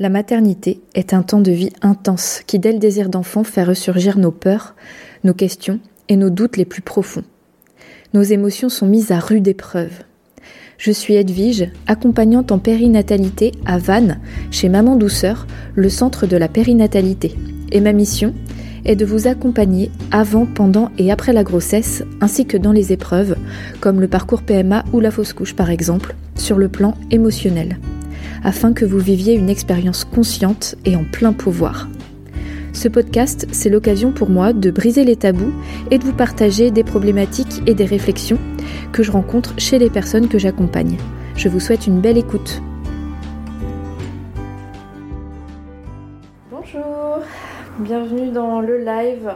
La maternité est un temps de vie intense qui, dès le désir d'enfant, fait ressurgir nos peurs, nos questions et nos doutes les plus profonds. Nos émotions sont mises à rude épreuve. Je suis Edwige, accompagnante en périnatalité à Vannes, chez Maman Douceur, le centre de la périnatalité. Et ma mission est de vous accompagner avant, pendant et après la grossesse, ainsi que dans les épreuves, comme le parcours PMA ou la fausse couche par exemple, sur le plan émotionnel, afin que vous viviez une expérience consciente et en plein pouvoir. Ce podcast, c'est l'occasion pour moi de briser les tabous et de vous partager des problématiques et des réflexions que je rencontre chez les personnes que j'accompagne. Je vous souhaite une belle écoute. Bonjour, bienvenue dans le live.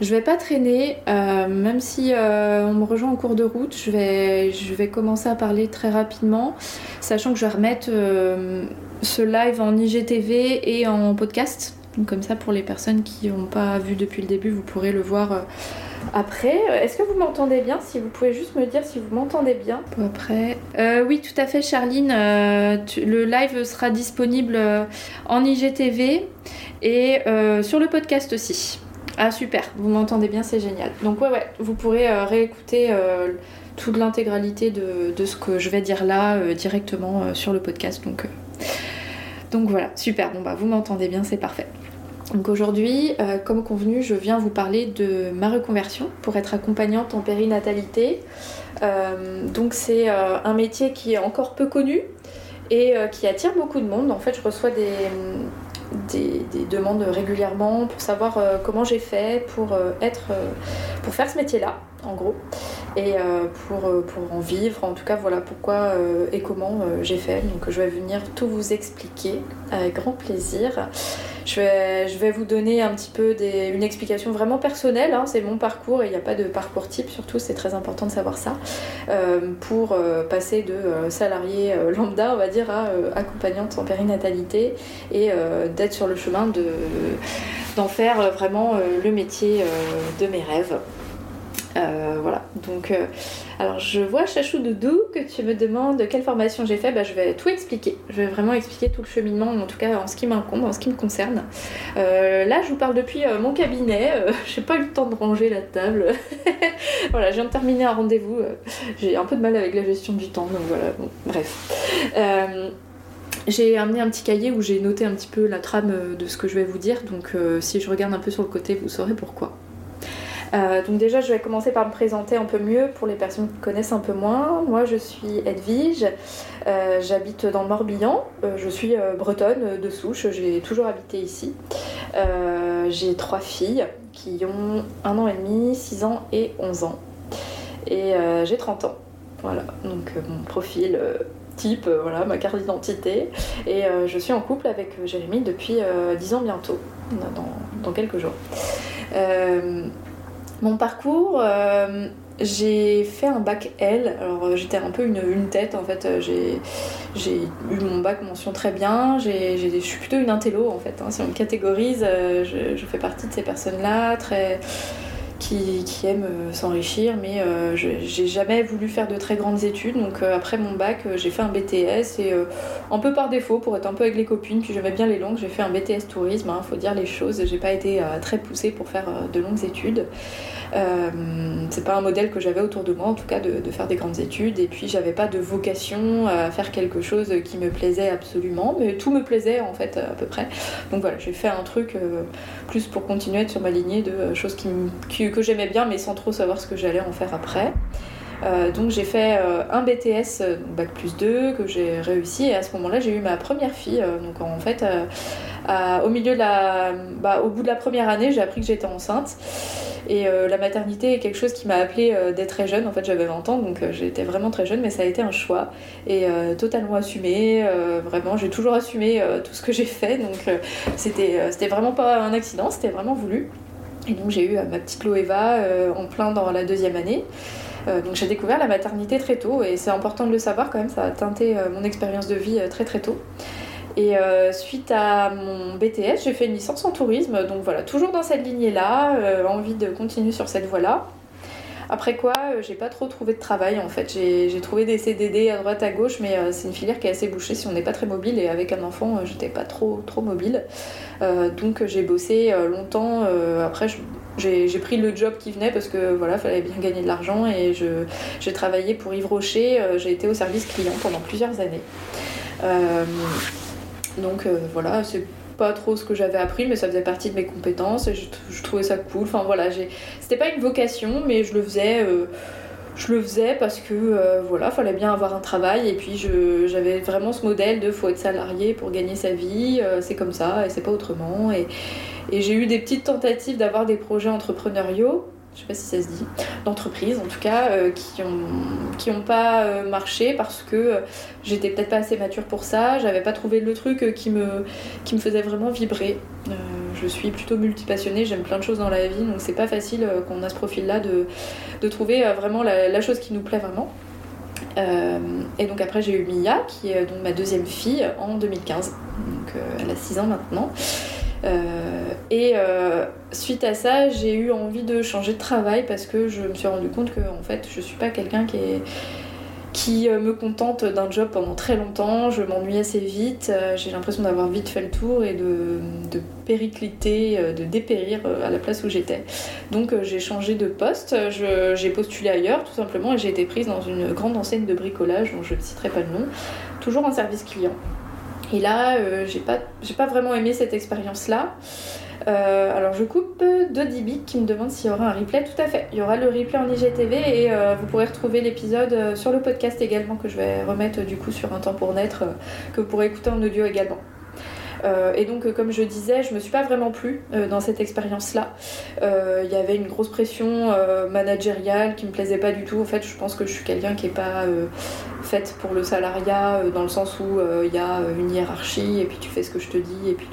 Je vais pas traîner, même si on me rejoint en cours de route, je vais commencer à parler très rapidement, sachant que je vais remettre ce live en IGTV et en podcast. Donc comme ça, pour les personnes qui n'ont pas vu depuis le début, vous pourrez le voir après. Est-ce que vous m'entendez bien? Si vous pouvez juste me dire si vous m'entendez bien. Après. Oui, tout à fait, Charline. Le live sera disponible en IGTV et sur le podcast aussi. Ah super, vous m'entendez bien, c'est génial. Donc ouais, vous pourrez réécouter toute l'intégralité de ce que je vais dire là directement sur le podcast. Donc voilà, super, bon bah vous m'entendez bien, c'est parfait. Donc aujourd'hui, comme convenu, je viens vous parler de ma reconversion pour être accompagnante en périnatalité. Donc c'est un métier qui est encore peu connu et qui attire beaucoup de monde. En fait, je reçois des demandes régulièrement pour savoir comment j'ai fait pour faire ce métier là en gros, et pour en vivre, en tout cas voilà pourquoi et comment j'ai fait. Donc je vais venir tout vous expliquer avec grand plaisir. Je vais vous donner un petit peu une explication vraiment personnelle, hein, c'est mon parcours et il n'y a pas de parcours type, surtout c'est très important de savoir ça, pour passer de salarié lambda, on va dire, à accompagnante en périnatalité et d'être sur le chemin d'en faire vraiment le métier de mes rêves. Voilà, donc alors je vois Chachou Doudou que tu me demandes quelle formation j'ai fait. Bah, je vais tout expliquer, je vais vraiment expliquer tout le cheminement, en tout cas en ce qui m'incombe, en ce qui me concerne. Là je vous parle depuis mon cabinet, j'ai pas eu le temps de ranger la table. Voilà, je viens de terminer un rendez-vous, j'ai un peu de mal avec la gestion du temps, donc voilà, bon, bref. J'ai amené un petit cahier où j'ai noté un petit peu la trame de ce que je vais vous dire, donc si je regarde un peu sur le côté vous saurez pourquoi. Donc déjà je vais commencer par me présenter un peu mieux pour les personnes qui me connaissent un peu moins. Moi je suis Edwige, j'habite dans le Morbihan, je suis bretonne de souche, j'ai toujours habité ici. J'ai 3 filles qui ont 1 an et demi, 6 ans et 11 ans. Et j'ai 30 ans. Voilà, donc mon profil type, voilà ma carte d'identité. Et je suis en couple avec Jérémy depuis 10 ans bientôt, dans quelques jours. Mon parcours, j'ai fait un bac L, alors j'étais un peu une tête en fait, j'ai eu mon bac mention très bien, je suis plutôt une intello en fait, hein. Si on me catégorise, je fais partie de ces personnes-là, qui aiment s'enrichir, mais j'ai jamais voulu faire de très grandes études, donc après mon bac, j'ai fait un BTS, et un peu par défaut, pour être un peu avec les copines, puis j'aimais bien les langues, j'ai fait un BTS tourisme, hein, faut dire les choses, j'ai pas été très poussée pour faire de longues études. C'est pas un modèle que j'avais autour de moi en tout cas de faire des grandes études, et puis j'avais pas de vocation à faire quelque chose qui me plaisait absolument, mais tout me plaisait en fait à peu près, donc voilà j'ai fait un truc plus pour continuer à être sur ma lignée de choses que j'aimais bien mais sans trop savoir ce que j'allais en faire après. Donc j'ai fait un BTS bac plus 2 que j'ai réussi, et à ce moment-là j'ai eu ma première fille, donc en fait au bout de la première année j'ai appris que j'étais enceinte, et la maternité est quelque chose qui m'a appelée dès très jeune. En fait j'avais 20 ans donc j'étais vraiment très jeune, mais ça a été un choix et totalement assumé, vraiment j'ai toujours assumé tout ce que j'ai fait, donc c'était vraiment pas un accident, c'était vraiment voulu. Et donc j'ai eu ma petite Loéva en plein dans la 2e année. Donc j'ai découvert la maternité très tôt, et c'est important de le savoir quand même, ça a teinté mon expérience de vie très très tôt. Et suite à mon BTS, j'ai fait une licence en tourisme, donc voilà, toujours dans cette lignée-là, envie de continuer sur cette voie-là. Après quoi, j'ai pas trop trouvé de travail en fait. J'ai trouvé des CDD à droite à gauche, mais c'est une filière qui est assez bouchée si on n'est pas très mobile, et avec un enfant, j'étais pas trop mobile. Donc j'ai bossé longtemps. Après, j'ai pris le job qui venait parce que voilà, fallait bien gagner de l'argent, et j'ai travaillé pour Yves Rocher. J'ai été au service client pendant plusieurs années. Donc voilà, c'est pas trop ce que j'avais appris, mais ça faisait partie de mes compétences et je trouvais ça cool. Enfin voilà, c'était pas une vocation, mais je le faisais parce que voilà, fallait bien avoir un travail, et puis j'avais vraiment ce modèle de faut être salarié pour gagner sa vie, c'est comme ça et c'est pas autrement. Et j'ai eu des petites tentatives d'avoir des projets entrepreneuriaux, je sais pas si ça se dit, d'entreprises en tout cas, qui ont pas marché parce que j'étais peut-être pas assez mature pour ça, j'avais pas trouvé le truc qui me faisait vraiment vibrer. Je suis plutôt multipassionnée, j'aime plein de choses dans la vie, donc c'est pas facile qu'on a ce profil-là de trouver vraiment la chose qui nous plaît vraiment. Et donc après j'ai eu Mia, qui est donc ma deuxième fille, en 2015, donc elle a 6 ans maintenant. Et suite à ça, j'ai eu envie de changer de travail parce que je me suis rendu compte que en fait, je suis pas quelqu'un qui me contente d'un job pendant très longtemps. Je m'ennuie assez vite, j'ai l'impression d'avoir vite fait le tour et de péricliter, de dépérir à la place où j'étais. Donc j'ai changé de poste, j'ai postulé ailleurs tout simplement, et j'ai été prise dans une grande enseigne de bricolage dont je ne citerai pas le nom, toujours en service client. Et là, j'ai pas vraiment aimé cette expérience-là. Alors je coupe de Dibic qui me demande s'il y aura un replay. Tout à fait, il y aura le replay en IGTV, et vous pourrez retrouver l'épisode sur le podcast également, que je vais remettre du coup sur Un Temps pour Naître, que vous pourrez écouter en audio également. Et donc comme je disais, je me suis pas vraiment plu dans cette expérience là. Il y avait une grosse pression managériale qui me plaisait pas du tout. En fait, je pense que je suis quelqu'un qui est pas faite pour le salariat, dans le sens où il y a une hiérarchie et puis tu fais ce que je te dis et puis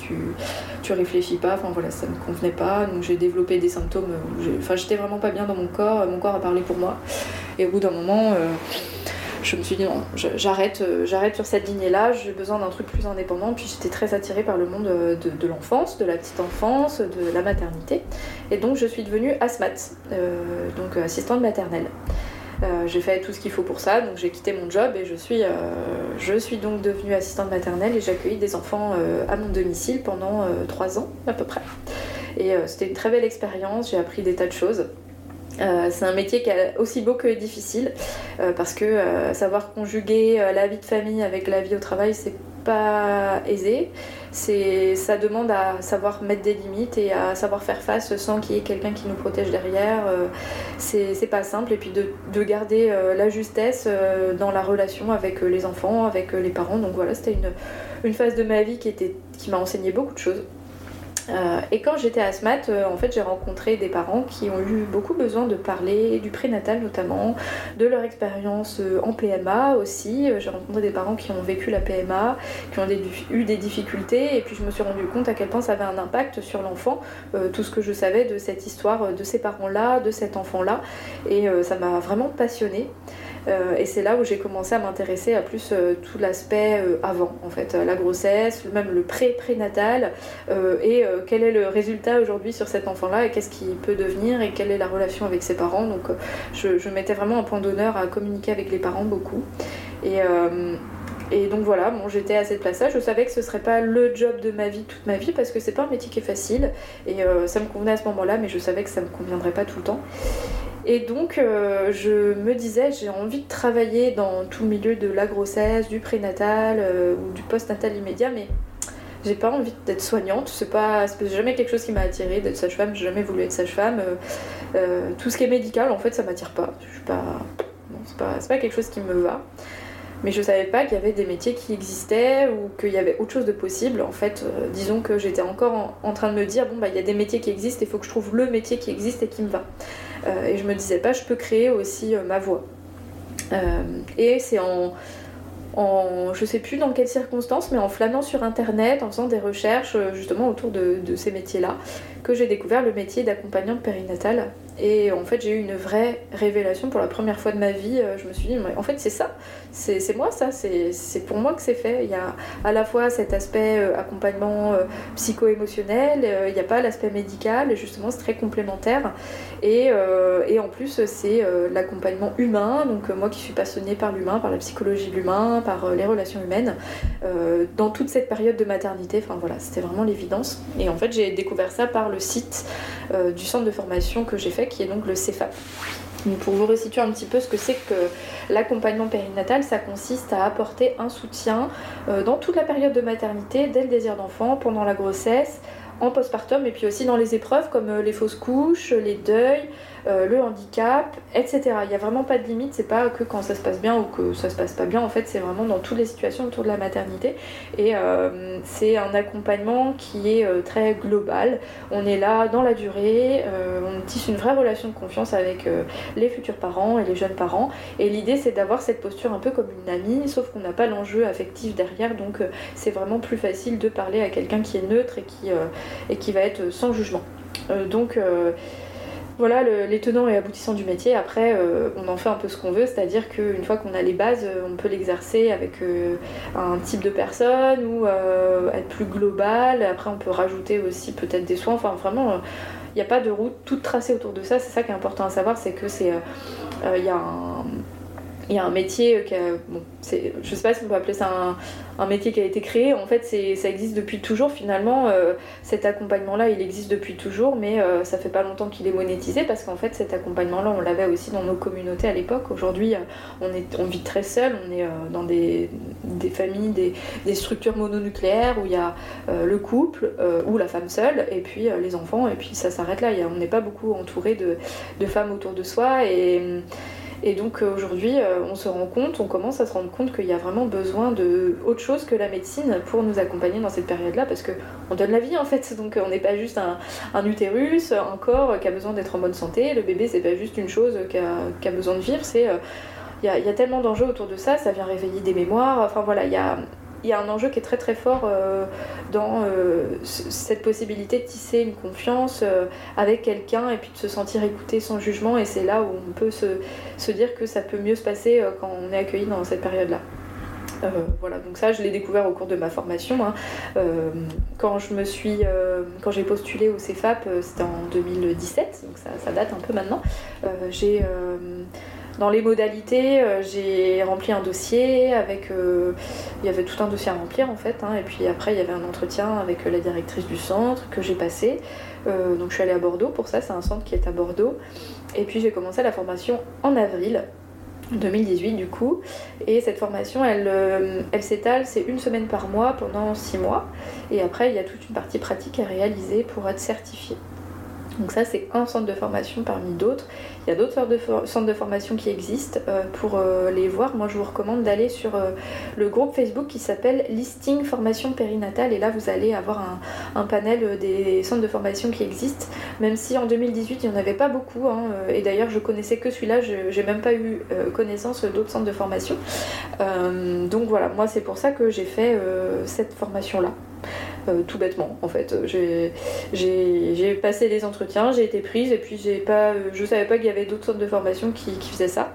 tu réfléchis pas. Enfin voilà, ça me convenait pas, donc j'ai développé des symptômes. Enfin, j'étais vraiment pas bien dans mon corps a parlé pour moi, et au bout d'un moment je me suis dit non, j'arrête sur cette lignée-là, j'ai besoin d'un truc plus indépendant. Puis j'étais très attirée par le monde de l'enfance, de la petite enfance, de la maternité. Et donc je suis devenue ASMAT, donc assistante maternelle. J'ai fait tout ce qu'il faut pour ça, donc j'ai quitté mon job et je suis donc devenue assistante maternelle, et j'ai accueilli des enfants à mon domicile pendant 3 ans à peu près. Et c'était une très belle expérience, j'ai appris des tas de choses. C'est un métier qui est aussi beau que difficile, parce que savoir conjuguer la vie de famille avec la vie au travail, c'est pas aisé. Ça demande à savoir mettre des limites et à savoir faire face sans qu'il y ait quelqu'un qui nous protège derrière. C'est pas simple. Et puis de garder la justesse dans la relation avec les enfants, avec les parents. Donc voilà, c'était une phase de ma vie qui m'a enseigné beaucoup de choses. Et quand j'étais à ASMAT, en fait, j'ai rencontré des parents qui ont eu beaucoup besoin de parler du prénatal notamment, de leur expérience en PMA aussi. J'ai rencontré des parents qui ont vécu la PMA, qui ont eu des difficultés, et puis je me suis rendu compte à quel point ça avait un impact sur l'enfant, tout ce que je savais de cette histoire, de ces parents-là, de cet enfant-là, et ça m'a vraiment passionnée. Et c'est là où j'ai commencé à m'intéresser à plus tout l'aspect avant, en fait, la grossesse, même le pré-prénatal, et quel est le résultat aujourd'hui sur cet enfant-là, et qu'est-ce qu'il peut devenir, et quelle est la relation avec ses parents. Donc je mettais vraiment un point d'honneur à communiquer avec les parents beaucoup. Et donc voilà, bon, j'étais à cette place-là. Je savais que ce serait pas le job de ma vie toute ma vie, parce que c'est pas un métier qui est facile, et ça me convenait à ce moment-là, mais je savais que ça me conviendrait pas tout le temps. Et donc je me disais, j'ai envie de travailler dans tout le milieu de la grossesse, du prénatal ou du postnatal immédiat, mais j'ai pas envie d'être soignante, c'est jamais quelque chose qui m'a attirée d'être sage-femme, j'ai jamais voulu être sage-femme. Tout ce qui est médical, en fait, ça m'attire pas, c'est pas quelque chose qui me va. Mais je savais pas qu'il y avait des métiers qui existaient ou qu'il y avait autre chose de possible. En fait, disons que j'étais encore en train de me dire, bon bah il y a des métiers qui existent, il faut que je trouve le métier qui existe et qui me va. Et je me disais pas, je peux créer aussi ma voix. Et c'est en je sais plus dans quelles circonstances, mais en flânant sur internet, en faisant des recherches justement autour de ces métiers-là, que j'ai découvert le métier d'accompagnante périnatale. Et en fait, j'ai eu une vraie révélation pour la première fois de ma vie. Je me suis dit, en fait, c'est ça, c'est moi ça, c'est pour moi que c'est fait. Il y a à la fois cet aspect accompagnement psycho-émotionnel, il n'y a pas l'aspect médical, et justement, c'est très complémentaire. Et en plus, c'est l'accompagnement humain, donc moi qui suis passionnée par l'humain, par la psychologie de l'humain, par les relations humaines, dans toute cette période de maternité, enfin voilà, c'était vraiment l'évidence. Et en fait, j'ai découvert ça par le site du centre de formation que j'ai fait, qui est donc le Cefap. Donc pour vous resituer un petit peu ce que c'est que l'accompagnement périnatal, ça consiste à apporter un soutien dans toute la période de maternité, dès le désir d'enfant, pendant la grossesse, en postpartum, et puis aussi dans les épreuves comme les fausses couches, les deuils, le handicap, etc. Il n'y a vraiment pas de limite, c'est pas que quand ça se passe bien ou que ça se passe pas bien, en fait c'est vraiment dans toutes les situations autour de la maternité, et c'est un accompagnement qui est très global. On est là dans la durée, on tisse une vraie relation de confiance avec les futurs parents et les jeunes parents, et l'idée c'est d'avoir cette posture un peu comme une amie, sauf qu'on n'a pas l'enjeu affectif derrière, donc c'est vraiment plus facile de parler à quelqu'un qui est neutre et qui va être sans jugement. Voilà les tenants et aboutissants du métier. Après, on en fait un peu ce qu'on veut, c'est-à-dire qu'une fois qu'on a les bases, on peut l'exercer avec un type de personne ou être plus global. Après, on peut rajouter aussi peut-être des soins. Enfin, vraiment, il n'y a pas de route toute tracée autour de ça. C'est ça qui est important à savoir, c'est que il y a un métier qui a, je ne sais pas si on peut appeler ça un métier qui a été créé. En fait, ça existe depuis toujours finalement. Cet accompagnement-là, il existe depuis toujours, mais ça fait pas longtemps qu'il est monétisé, parce qu'en fait, cet accompagnement-là, on l'avait aussi dans nos communautés à l'époque. Aujourd'hui, on vit très seul, on est dans des familles, des structures mononucléaires où il y a le couple ou la femme seule, et puis les enfants, et puis ça s'arrête là. On n'est pas beaucoup entouré de femmes autour de soi, et donc aujourd'hui, on commence à se rendre compte qu'il y a vraiment besoin d'autre chose que la médecine pour nous accompagner dans cette période-là, parce qu'on donne la vie en fait, donc on n'est pas juste un utérus, un corps qui a besoin d'être en bonne santé. Le bébé, c'est pas juste une chose qui a besoin de vivre, il y a tellement d'enjeux autour de ça, ça vient réveiller des mémoires, enfin voilà, il y a un enjeu qui est très très fort dans cette possibilité de tisser une confiance avec quelqu'un et puis de se sentir écouté sans jugement, et c'est là où on peut se dire que ça peut mieux se passer quand on est accueilli dans cette période-là. Voilà, donc ça je l'ai découvert au cours de ma formation, hein. Quand j'ai postulé au Cefap, c'était en 2017, donc ça date un peu maintenant. Dans les modalités, j'ai rempli un dossier avec... il y avait tout un dossier à remplir en fait, hein, et puis après il y avait un entretien avec la directrice du centre que j'ai passé. Donc je suis allée à Bordeaux pour ça, c'est un centre qui est à Bordeaux. Et puis j'ai commencé la formation en avril 2018 du coup. Et cette formation, elle s'étale, c'est une semaine par mois pendant 6 mois. Et après il y a toute une partie pratique à réaliser pour être certifiée. Donc ça, c'est un centre de formation parmi d'autres. Il y a d'autres centres de formation qui existent. Pour les voir, moi je vous recommande d'aller sur le groupe Facebook qui s'appelle Listing Formation Périnatale, et là vous allez avoir un panel des centres de formation qui existent, même si en 2018 il n'y en avait pas beaucoup, hein, et d'ailleurs je connaissais que celui-là, j'ai même pas eu connaissance d'autres centres de formation. Donc voilà, moi c'est pour ça que j'ai fait cette formation-là. Tout bêtement en fait, j'ai passé les entretiens, j'ai été prise, et puis je savais pas qu'il y avait d'autres sortes de formations qui faisaient ça.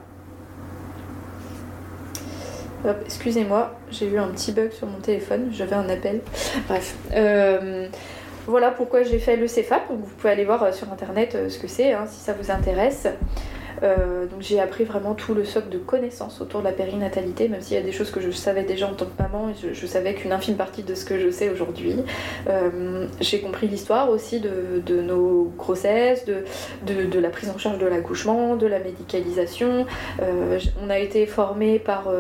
Hop, excusez-moi, j'ai eu un petit bug sur mon téléphone, j'avais un appel, bref. Voilà pourquoi j'ai fait le Cefap. Donc vous pouvez aller voir sur internet ce que c'est, hein, si ça vous intéresse. Donc j'ai appris vraiment tout le socle de connaissances autour de la périnatalité, même s'il y a des choses que je savais déjà en tant que maman, je savais qu'une infime partie de ce que je sais aujourd'hui. J'ai compris l'histoire aussi de nos grossesses, de la prise en charge de l'accouchement, de la médicalisation. On a été formés par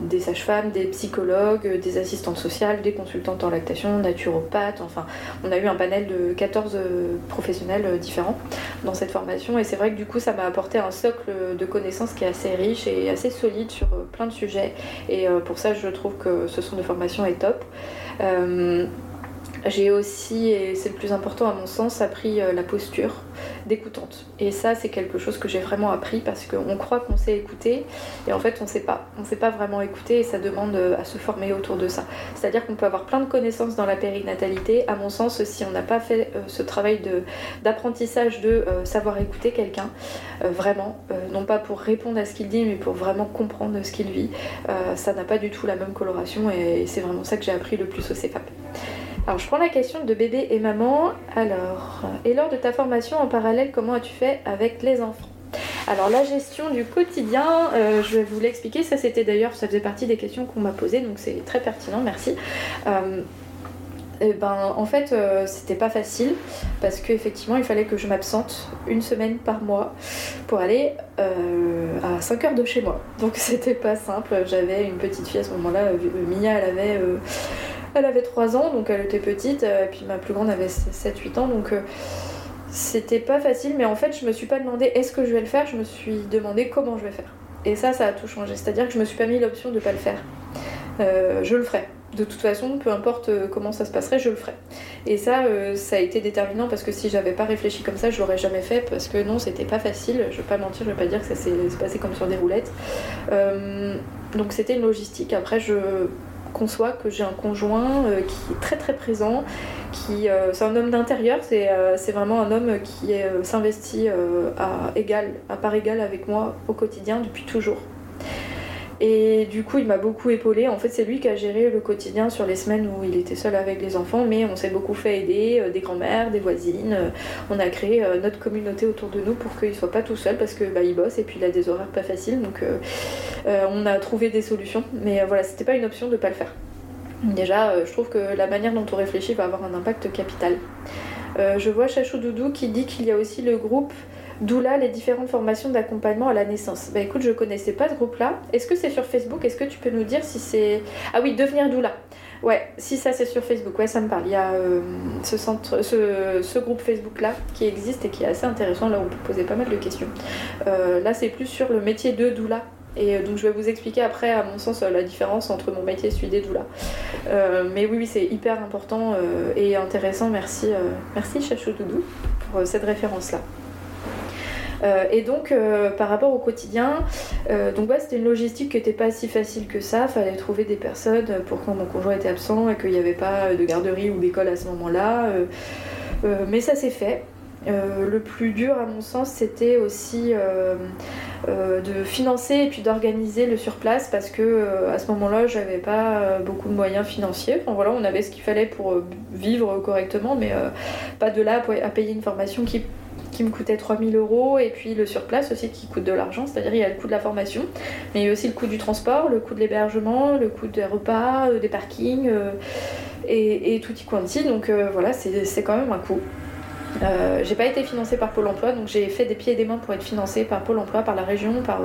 des sages-femmes, des psychologues, des assistantes sociales, des consultantes en lactation, naturopathes, enfin on a eu un panel de 14 professionnels différents dans cette formation, et c'est vrai que du coup ça m'a apporté un socle de connaissances qui est assez riche et assez solide sur plein de sujets, et pour ça je trouve que ce centre de formation est top. J'ai aussi, et c'est le plus important à mon sens, appris la posture d'écoutante. Et ça, c'est quelque chose que j'ai vraiment appris parce qu'on croit qu'on sait écouter et en fait, on ne sait pas. On ne sait pas vraiment écouter et ça demande à se former autour de ça. C'est-à-dire qu'on peut avoir plein de connaissances dans la périnatalité. À mon sens, si on n'a pas fait ce travail d'apprentissage de savoir écouter quelqu'un, vraiment, non pas pour répondre à ce qu'il dit, mais pour vraiment comprendre ce qu'il vit, ça n'a pas du tout la même coloration et c'est vraiment ça que j'ai appris le plus au Cefap. Alors je prends la question de bébé et maman. Alors, et lors de ta formation en parallèle, comment as-tu fait avec les enfants ? Alors la gestion du quotidien, je vais vous l'expliquer, ça c'était d'ailleurs, ça faisait partie des questions qu'on m'a posées, donc c'est très pertinent, merci. En fait, c'était pas facile parce qu'effectivement il fallait que je m'absente une semaine par mois pour aller à 5 heures de chez moi. Donc c'était pas simple, j'avais une petite fille à ce moment-là, Mia elle avait 3 ans, donc elle était petite, et puis ma plus grande avait 7-8 ans, donc c'était pas facile, mais en fait je me suis pas demandé est-ce que je vais le faire, je me suis demandé comment je vais faire. Et ça a tout changé, c'est-à-dire que je me suis pas mis l'option de pas le faire. Je le ferai. De toute façon, peu importe comment ça se passerait, je le ferai. Et ça a été déterminant parce que si j'avais pas réfléchi comme ça, je l'aurais jamais fait parce que non, c'était pas facile. Je vais pas mentir, je vais pas dire que ça s'est passé comme sur des roulettes. Donc c'était une logistique. Après, je conçois que j'ai un conjoint qui est très très présent, qui c'est un homme d'intérieur, c'est vraiment un homme qui s'investit à part égale avec moi au quotidien depuis toujours. Et du coup il m'a beaucoup épaulée, en fait c'est lui qui a géré le quotidien sur les semaines où il était seul avec les enfants, mais on s'est beaucoup fait aider, des grands-mères, des voisines, on a créé notre communauté autour de nous pour qu'il soit pas tout seul parce que bah, il bosse et puis il a des horaires pas faciles, donc on a trouvé des solutions, mais voilà, c'était pas une option de pas le faire. Déjà je trouve que la manière dont on réfléchit va avoir un impact capital. Je vois Chachou Doudou qui dit qu'il y a aussi le groupe Doula, les différentes formations d'accompagnement à la naissance. Bah écoute, je connaissais pas ce groupe-là. Est-ce que c'est sur Facebook ? Est-ce que tu peux nous dire si c'est... Ah oui, devenir doula. Ouais, si ça c'est sur Facebook, ouais ça me parle. Il y a ce groupe Facebook-là qui existe et qui est assez intéressant, là où on peut poser pas mal de questions. Là c'est plus sur le métier de doula. Et donc je vais vous expliquer après, à mon sens, la différence entre mon métier et celui des doulas. Mais oui, c'est hyper important et intéressant. Merci Chachou Doudou pour cette référence-là. Et donc par rapport au quotidien, donc ouais, c'était une logistique qui n'était pas si facile que ça, fallait trouver des personnes pour quand mon conjoint était absent et qu'il n'y avait pas de garderie ou d'école à ce moment-là, mais ça s'est fait. Le plus dur à mon sens c'était aussi de financer et puis d'organiser le surplace parce que à ce moment-là j'avais pas beaucoup de moyens financiers, enfin voilà, on avait ce qu'il fallait pour vivre correctement, mais pas de là à payer une formation qui me coûtait 3 000 euros, et puis le surplace aussi qui coûte de l'argent, c'est-à-dire il y a le coût de la formation, mais il y a aussi le coût du transport, le coût de l'hébergement, le coût des repas, des parkings, et tout y quanti, donc voilà, c'est quand même un coût. J'ai pas été financée par Pôle emploi, donc j'ai fait des pieds et des mains pour être financée par Pôle emploi, par la région, par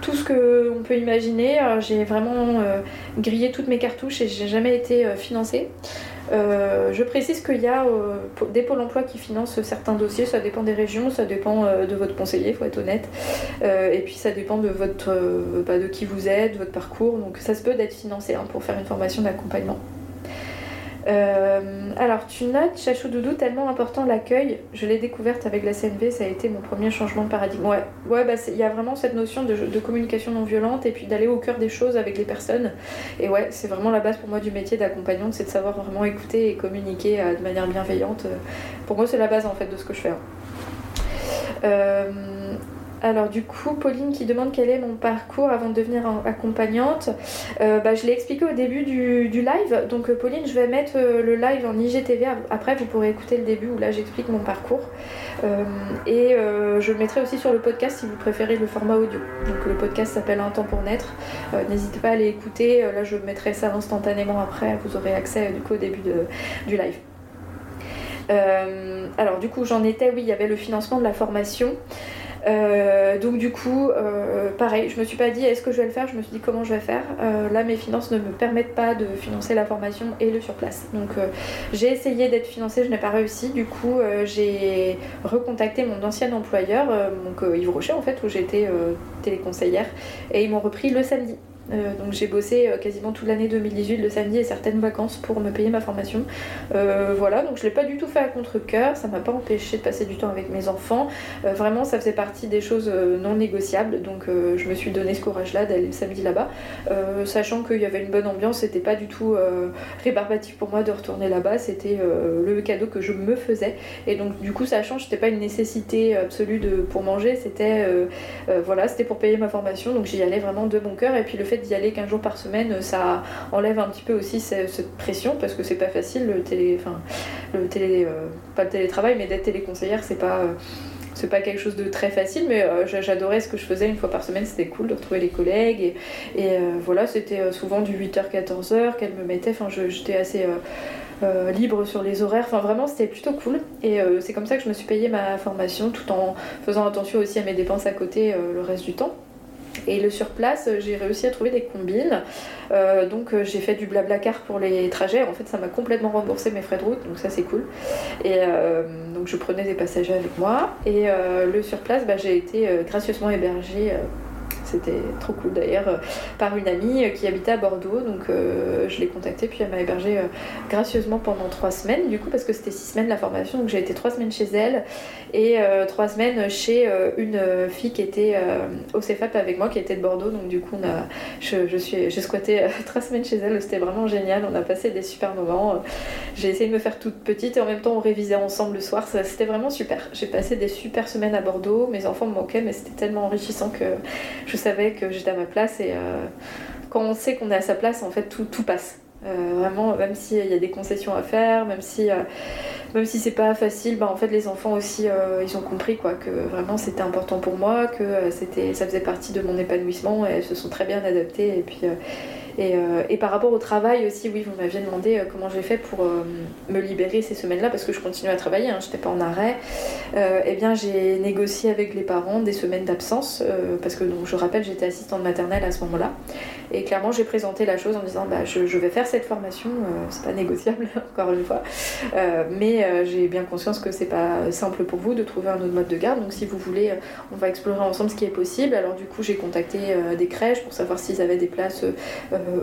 tout ce qu'on peut imaginer. Alors, j'ai vraiment grillé toutes mes cartouches et j'ai jamais été financée. Je précise qu'il y a des Pôles emploi qui financent certains dossiers, ça dépend des régions, ça dépend de votre conseiller, faut être honnête, et puis ça dépend de votre, de qui vous êtes, votre parcours, donc ça se peut d'être financé pour faire une formation d'accompagnement. Alors tu notes Chachou Doudou, tellement important l'accueil, je l'ai découverte avec la CNV, ça a été mon premier changement de paradigme. Ouais bah il y a vraiment cette notion de communication non violente et puis d'aller au cœur des choses avec les personnes, et ouais c'est vraiment la base pour moi du métier d'accompagnante, c'est de savoir vraiment écouter et communiquer de manière bienveillante. Pour moi c'est la base en fait de ce que je fais. Alors du coup, Pauline qui demande quel est mon parcours avant de devenir accompagnante, je l'ai expliqué au début du live, donc Pauline je vais mettre le live en IGTV, après vous pourrez écouter le début où là j'explique mon parcours, et je le mettrai aussi sur le podcast si vous préférez le format audio, donc le podcast s'appelle Un Temps pour Naître, n'hésitez pas à aller écouter, là je mettrai ça instantanément après, vous aurez accès du coup au début du live. Alors du coup j'en étais, oui il y avait le financement de la formation. Donc du coup pareil, je me suis pas dit est-ce que je vais le faire, je me suis dit comment je vais faire, là mes finances ne me permettent pas de financer la formation et le surplace, donc j'ai essayé d'être financée, je n'ai pas réussi, du coup j'ai recontacté mon ancien employeur, donc Yves Rocher en fait, où j'étais téléconseillère, et ils m'ont repris le samedi. Donc j'ai bossé quasiment toute l'année 2018, le samedi et certaines vacances pour me payer ma formation. Voilà, donc je l'ai pas du tout fait à contre-cœur, ça m'a pas empêché de passer du temps avec mes enfants. Vraiment, ça faisait partie des choses non négociables, donc je me suis donné ce courage-là d'aller le samedi là-bas, sachant qu'il y avait une bonne ambiance, c'était pas du tout rébarbatif pour moi de retourner là-bas, c'était le cadeau que je me faisais. Et donc du coup, ça change, c'était pas une nécessité absolue pour manger, c'était voilà, c'était pour payer ma formation, donc j'y allais vraiment de bon cœur. Et puis le fait d'y aller 15 jours par semaine, ça enlève un petit peu aussi cette pression, parce que c'est pas facile pas le télétravail, mais d'être téléconseillère, c'est pas quelque chose de très facile, mais j'adorais ce que je faisais une fois par semaine, c'était cool de retrouver les collègues et voilà, c'était souvent du 8h-14h qu'elle me mettait, enfin j'étais assez libre sur les horaires, enfin vraiment c'était plutôt cool. Et c'est comme ça que je me suis payée ma formation, tout en faisant attention aussi à mes dépenses à côté le reste du temps. Et le surplace, j'ai réussi à trouver des combines, donc j'ai fait du Blablacar pour les trajets. En fait, ça m'a complètement remboursé mes frais de route, donc ça c'est cool. Et donc je prenais des passagers avec moi, et le surplace, bah, j'ai été gracieusement hébergée, c'était trop cool d'ailleurs, par une amie qui habitait à Bordeaux, donc je l'ai contactée, puis elle m'a hébergée gracieusement pendant 3 semaines, du coup, parce que c'était 6 semaines la formation, donc j'ai été 3 semaines chez elle et 3 semaines chez une fille qui était au Cefap avec moi, qui était de Bordeaux, donc du coup j'ai squatté 3 semaines chez elle, c'était vraiment génial, on a passé des super moments, j'ai essayé de me faire toute petite et en même temps on révisait ensemble le soir, c'était vraiment super, j'ai passé des super semaines à Bordeaux, mes enfants me manquaient, mais c'était tellement enrichissant que je savais que j'étais à ma place, et quand on sait qu'on est à sa place, en fait tout passe. Vraiment, même s'il y a des concessions à faire, même si c'est pas facile, bah, en fait les enfants aussi ils ont compris quoi, que vraiment c'était important pour moi, que ça faisait partie de mon épanouissement, et elles se sont très bien adaptées. Et puis et par rapport au travail aussi, oui, vous m'aviez demandé comment j'ai fait pour me libérer ces semaines-là, parce que je continuais à travailler, hein, je n'étais pas en arrêt. Eh bien, j'ai négocié avec les parents des semaines d'absence, parce que donc, je rappelle, j'étais assistante maternelle à ce moment-là. Et clairement, j'ai présenté la chose en disant bah, je vais faire cette formation, c'est pas négociable, encore une fois. Mais j'ai bien conscience que c'est pas simple pour vous de trouver un autre mode de garde. Donc, si vous voulez, on va explorer ensemble ce qui est possible. Alors, du coup, j'ai contacté des crèches pour savoir s'ils avaient des places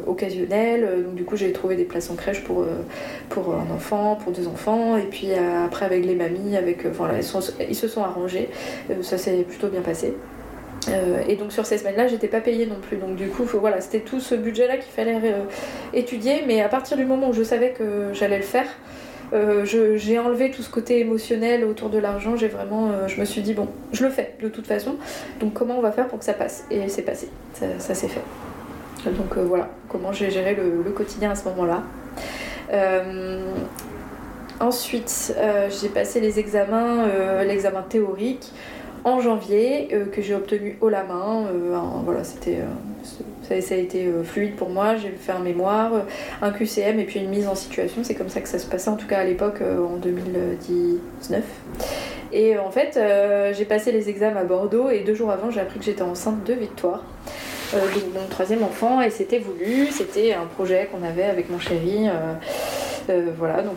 occasionnelle, donc du coup j'ai trouvé des places en crèche pour un enfant, pour 2 enfants, et puis après avec les mamies, voilà, ils se sont arrangés, ça s'est plutôt bien passé. Et donc sur ces semaines-là, j'étais pas payée non plus, donc du coup voilà, c'était tout ce budget-là qu'il fallait étudier, mais à partir du moment où je savais que j'allais le faire, j'ai enlevé tout ce côté émotionnel autour de l'argent, je me suis dit bon, je le fais de toute façon, donc comment on va faire pour que ça passe? Et c'est passé, ça s'est fait. Donc voilà comment j'ai géré le quotidien à ce moment-là. Ensuite, j'ai passé les examens, l'examen théorique en janvier, que j'ai obtenu haut la main. Voilà, c'était... Ça a été fluide pour moi, j'ai fait un mémoire, un QCM et puis une mise en situation, c'est comme ça que ça se passait en tout cas à l'époque en 2019. Et en fait, j'ai passé les examens à Bordeaux et 2 jours avant, j'ai appris que j'étais enceinte de Victoire, de mon 3e enfant, et c'était voulu, c'était un projet qu'on avait avec mon chéri. Voilà, donc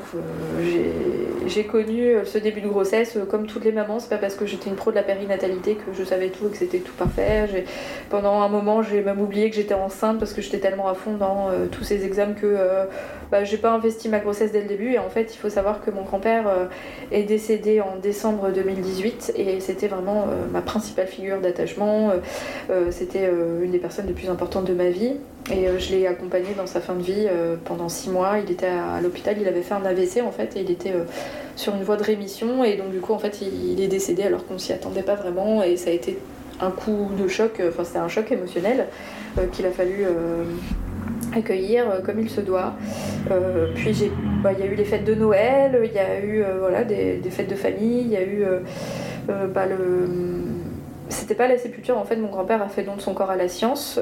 j'ai connu ce début de grossesse comme toutes les mamans, c'est pas parce que j'étais une pro de la périnatalité que je savais tout et que c'était tout parfait. Pendant un moment, j'ai même oublié que j'étais enceinte parce que j'étais tellement à fond dans tous ces examens que j'ai pas investi ma grossesse dès le début. Et en fait, il faut savoir que mon grand-père est décédé en décembre 2018 et c'était vraiment ma principale figure d'attachement. C'était une des personnes les plus importantes de ma vie. Et je l'ai accompagné dans sa fin de vie pendant 6 mois. Il était à l'hôpital, il avait fait un AVC en fait, et il était sur une voie de rémission. Et donc du coup en fait il est décédé alors qu'on s'y attendait pas vraiment. Et ça a été un coup de choc, enfin c'était un choc émotionnel qu'il a fallu accueillir comme il se doit. Puis il y a eu les fêtes de Noël, il y a eu voilà, des fêtes de famille, il y a eu c'était pas la sépulture, en fait mon grand-père a fait don de son corps à la science,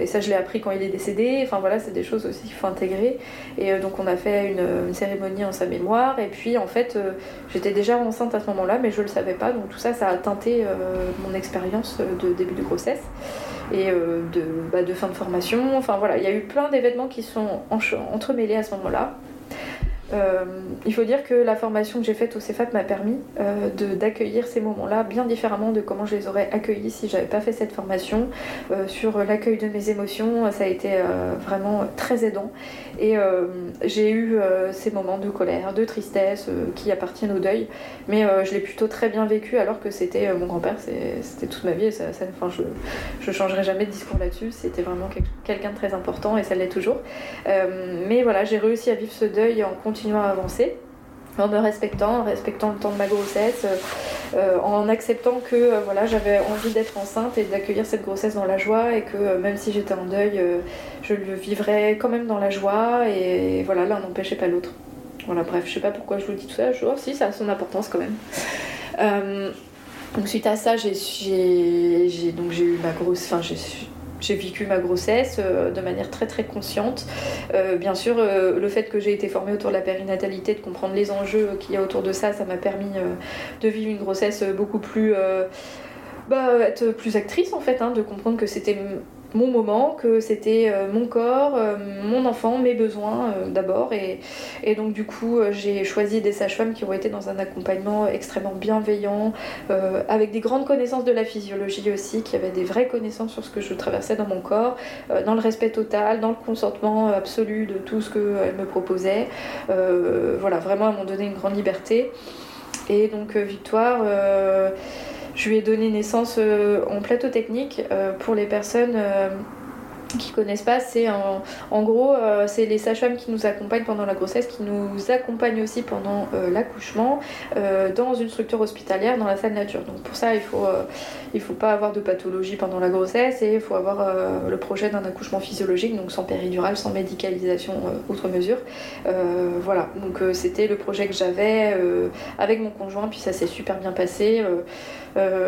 et ça je l'ai appris quand il est décédé, enfin voilà, c'est des choses aussi qu'il faut intégrer. Et donc on a fait une cérémonie en sa mémoire, et puis en fait j'étais déjà enceinte à ce moment-là mais je le savais pas, donc tout ça a teinté mon expérience de début de grossesse et de fin de formation, enfin voilà, il y a eu plein d'événements qui sont entremêlés à ce moment-là. Il faut dire que la formation que j'ai faite au Cefap m'a permis d'accueillir ces moments-là bien différemment de comment je les aurais accueillis si j'avais pas fait cette formation. Sur l'accueil de mes émotions, ça a été vraiment très aidant. Et j'ai eu ces moments de colère, de tristesse qui appartiennent au deuil, mais je l'ai plutôt très bien vécu alors que c'était mon grand-père, c'était toute ma vie et enfin, je changerai jamais de discours là-dessus. C'était vraiment quelqu'un de très important et ça l'est toujours. Mais voilà, j'ai réussi à vivre ce deuil en continuant à avancer, en me respectant, en respectant le temps de ma grossesse, en acceptant que voilà, j'avais envie d'être enceinte et d'accueillir cette grossesse dans la joie, et que même si j'étais en deuil, je le vivrais quand même dans la joie, et voilà, l'un n'empêchait pas l'autre. Voilà, bref, je sais pas pourquoi je vous dis tout ça, oh si, ça a son importance quand même. Donc suite à ça, j'ai vécu ma grossesse de manière très très consciente. Bien sûr, le fait que j'ai été formée autour de la périnatalité, de comprendre les enjeux qu'il y a autour de ça, ça m'a permis de vivre une grossesse beaucoup plus... être plus actrice en fait, hein, de comprendre que c'était mon moment, que c'était mon corps, mon enfant, mes besoins d'abord. Et donc du coup, j'ai choisi des sages-femmes qui ont été dans un accompagnement extrêmement bienveillant, avec des grandes connaissances de la physiologie aussi, qui avaient des vraies connaissances sur ce que je traversais dans mon corps, dans le respect total, dans le consentement absolu de tout ce qu'elles me proposaient. Voilà, vraiment, elles m'ont donné une grande liberté. Et donc Victoire... je lui ai donné naissance en plateau technique. Pour les personnes qui ne connaissent pas, c'est les sages-femmes qui nous accompagnent pendant la grossesse, qui nous accompagnent aussi pendant l'accouchement, dans une structure hospitalière, dans la salle nature. Donc pour ça, il faut pas avoir de pathologie pendant la grossesse, et il faut avoir le projet d'un accouchement physiologique, donc sans péridurale, sans médicalisation outre mesure. Voilà, donc c'était le projet que j'avais avec mon conjoint, puis ça s'est super bien passé.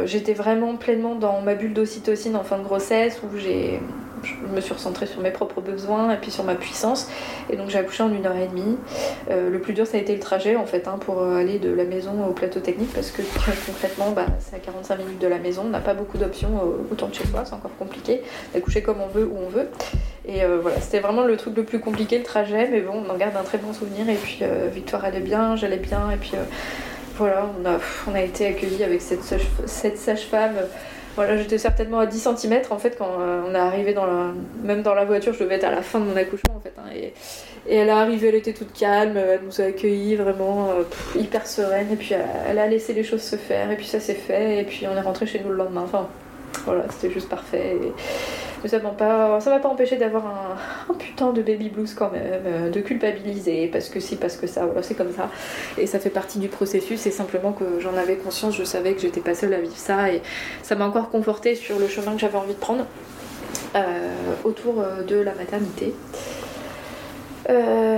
J'étais vraiment pleinement dans ma bulle d'ocytocine en fin de grossesse, où je me suis recentrée sur mes propres besoins et puis sur ma puissance, et donc j'ai accouché en 1h30. Le plus dur, ça a été le trajet en fait, hein, pour aller de la maison au plateau technique, parce que concrètement, c'est à 45 minutes de la maison, on n'a pas beaucoup d'options autant de chez soi, c'est encore compliqué d'accoucher comme on veut, où on veut, et voilà, c'était vraiment le truc le plus compliqué, le trajet, mais bon, on en garde un très bon souvenir, et puis Victoire allait bien, j'allais bien, et puis voilà, on a été accueillis avec cette sage-femme. Voilà, j'étais certainement à 10 cm en fait quand on est arrivé même dans la voiture, je devais être à la fin de mon accouchement en fait, hein, et elle est arrivée, elle était toute calme, elle nous a accueillis vraiment hyper sereine, et puis elle a laissé les choses se faire, et puis ça s'est fait, et puis on est rentré chez nous le lendemain, enfin voilà, c'était juste parfait. Mais ça m'a pas empêché d'avoir un putain de baby blues quand même, de culpabiliser, parce que si, parce que ça, voilà, c'est comme ça. Et ça fait partie du processus, c'est simplement que j'en avais conscience, je savais que j'étais pas seule à vivre ça, et ça m'a encore confortée sur le chemin que j'avais envie de prendre autour de la maternité.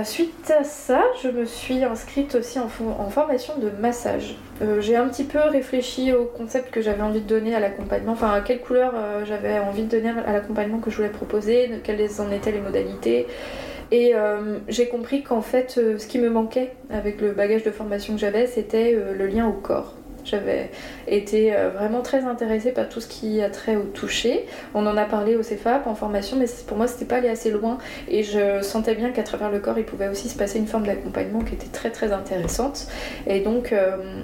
Suite à ça, je me suis inscrite aussi en formation de massage. J'ai un petit peu réfléchi au concept que j'avais envie de donner à l'accompagnement, enfin à quelle couleur j'avais envie de donner à l'accompagnement que je voulais proposer, quelles en étaient les modalités. Et j'ai compris qu'en fait, ce qui me manquait avec le bagage de formation que j'avais, c'était le lien au corps. J'avais été vraiment très intéressée par tout ce qui a trait au toucher. On en a parlé au Cefap en formation, mais pour moi, c'était pas aller assez loin. Et je sentais bien qu'à travers le corps, il pouvait aussi se passer une forme d'accompagnement qui était très très intéressante. Et donc,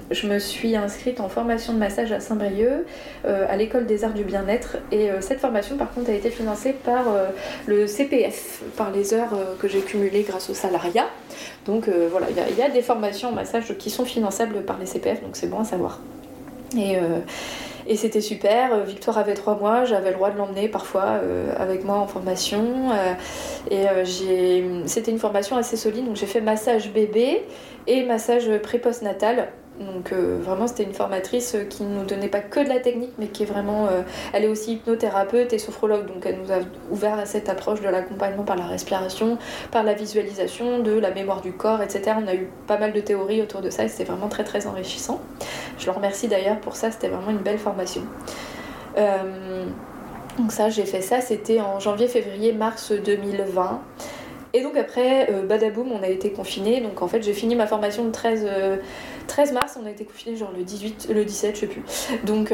je me suis inscrite en formation de massage à Saint-Brieuc, à l'école des arts du bien-être. Et cette formation, par contre, a été financée par le CPF, par les heures que j'ai cumulées grâce au salariat. Donc voilà, il y a des formations en massage qui sont finançables par les CPF, donc c'est bon à savoir. Et c'était super. Victoire avait 3 mois, j'avais le droit de l'emmener parfois avec moi en formation. C'était une formation assez solide, donc j'ai fait massage bébé et massage pré-post natal. Donc vraiment, c'était une formatrice qui ne nous donnait pas que de la technique, mais qui est vraiment... elle est aussi hypnothérapeute et sophrologue, donc elle nous a ouvert à cette approche de l'accompagnement par la respiration, par la visualisation, de la mémoire du corps, etc. On a eu pas mal de théories autour de ça et c'était vraiment très très enrichissant. Je leur remercie d'ailleurs pour ça, c'était vraiment une belle formation. Donc ça, j'ai fait ça, c'était en janvier, février, mars 2020. Et donc après, badaboum, on a été confinés. Donc en fait, j'ai fini ma formation le 13 mars, on a été confinés genre le 18, le 17, je sais plus. Donc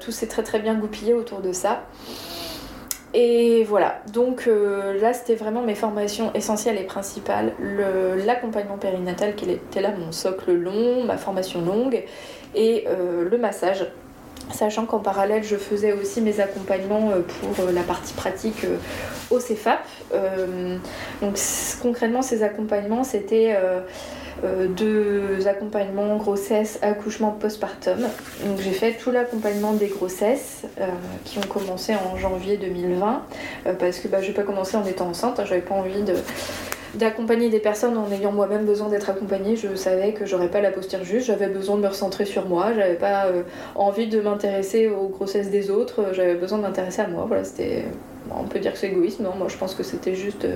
tout s'est très très bien goupillé autour de ça. Et voilà, donc là c'était vraiment mes formations essentielles et principales, l'accompagnement périnatal qui était là mon socle long, ma formation longue et le massage. Sachant qu'en parallèle, je faisais aussi mes accompagnements pour la partie pratique au Cefap. Donc concrètement, ces accompagnements, c'était 2 accompagnements grossesse, accouchement, postpartum. Donc j'ai fait tout l'accompagnement des grossesses qui ont commencé en janvier 2020 parce que je n'ai pas commencé en étant enceinte, hein, j'avais pas envie d'accompagner des personnes en ayant moi-même besoin d'être accompagnée. Je savais que j'aurais pas la posture juste, j'avais besoin de me recentrer sur moi, j'avais pas envie de m'intéresser aux grossesses des autres, j'avais besoin de m'intéresser à moi. Voilà, c'était, on peut dire que c'est égoïste, non, moi je pense que c'était juste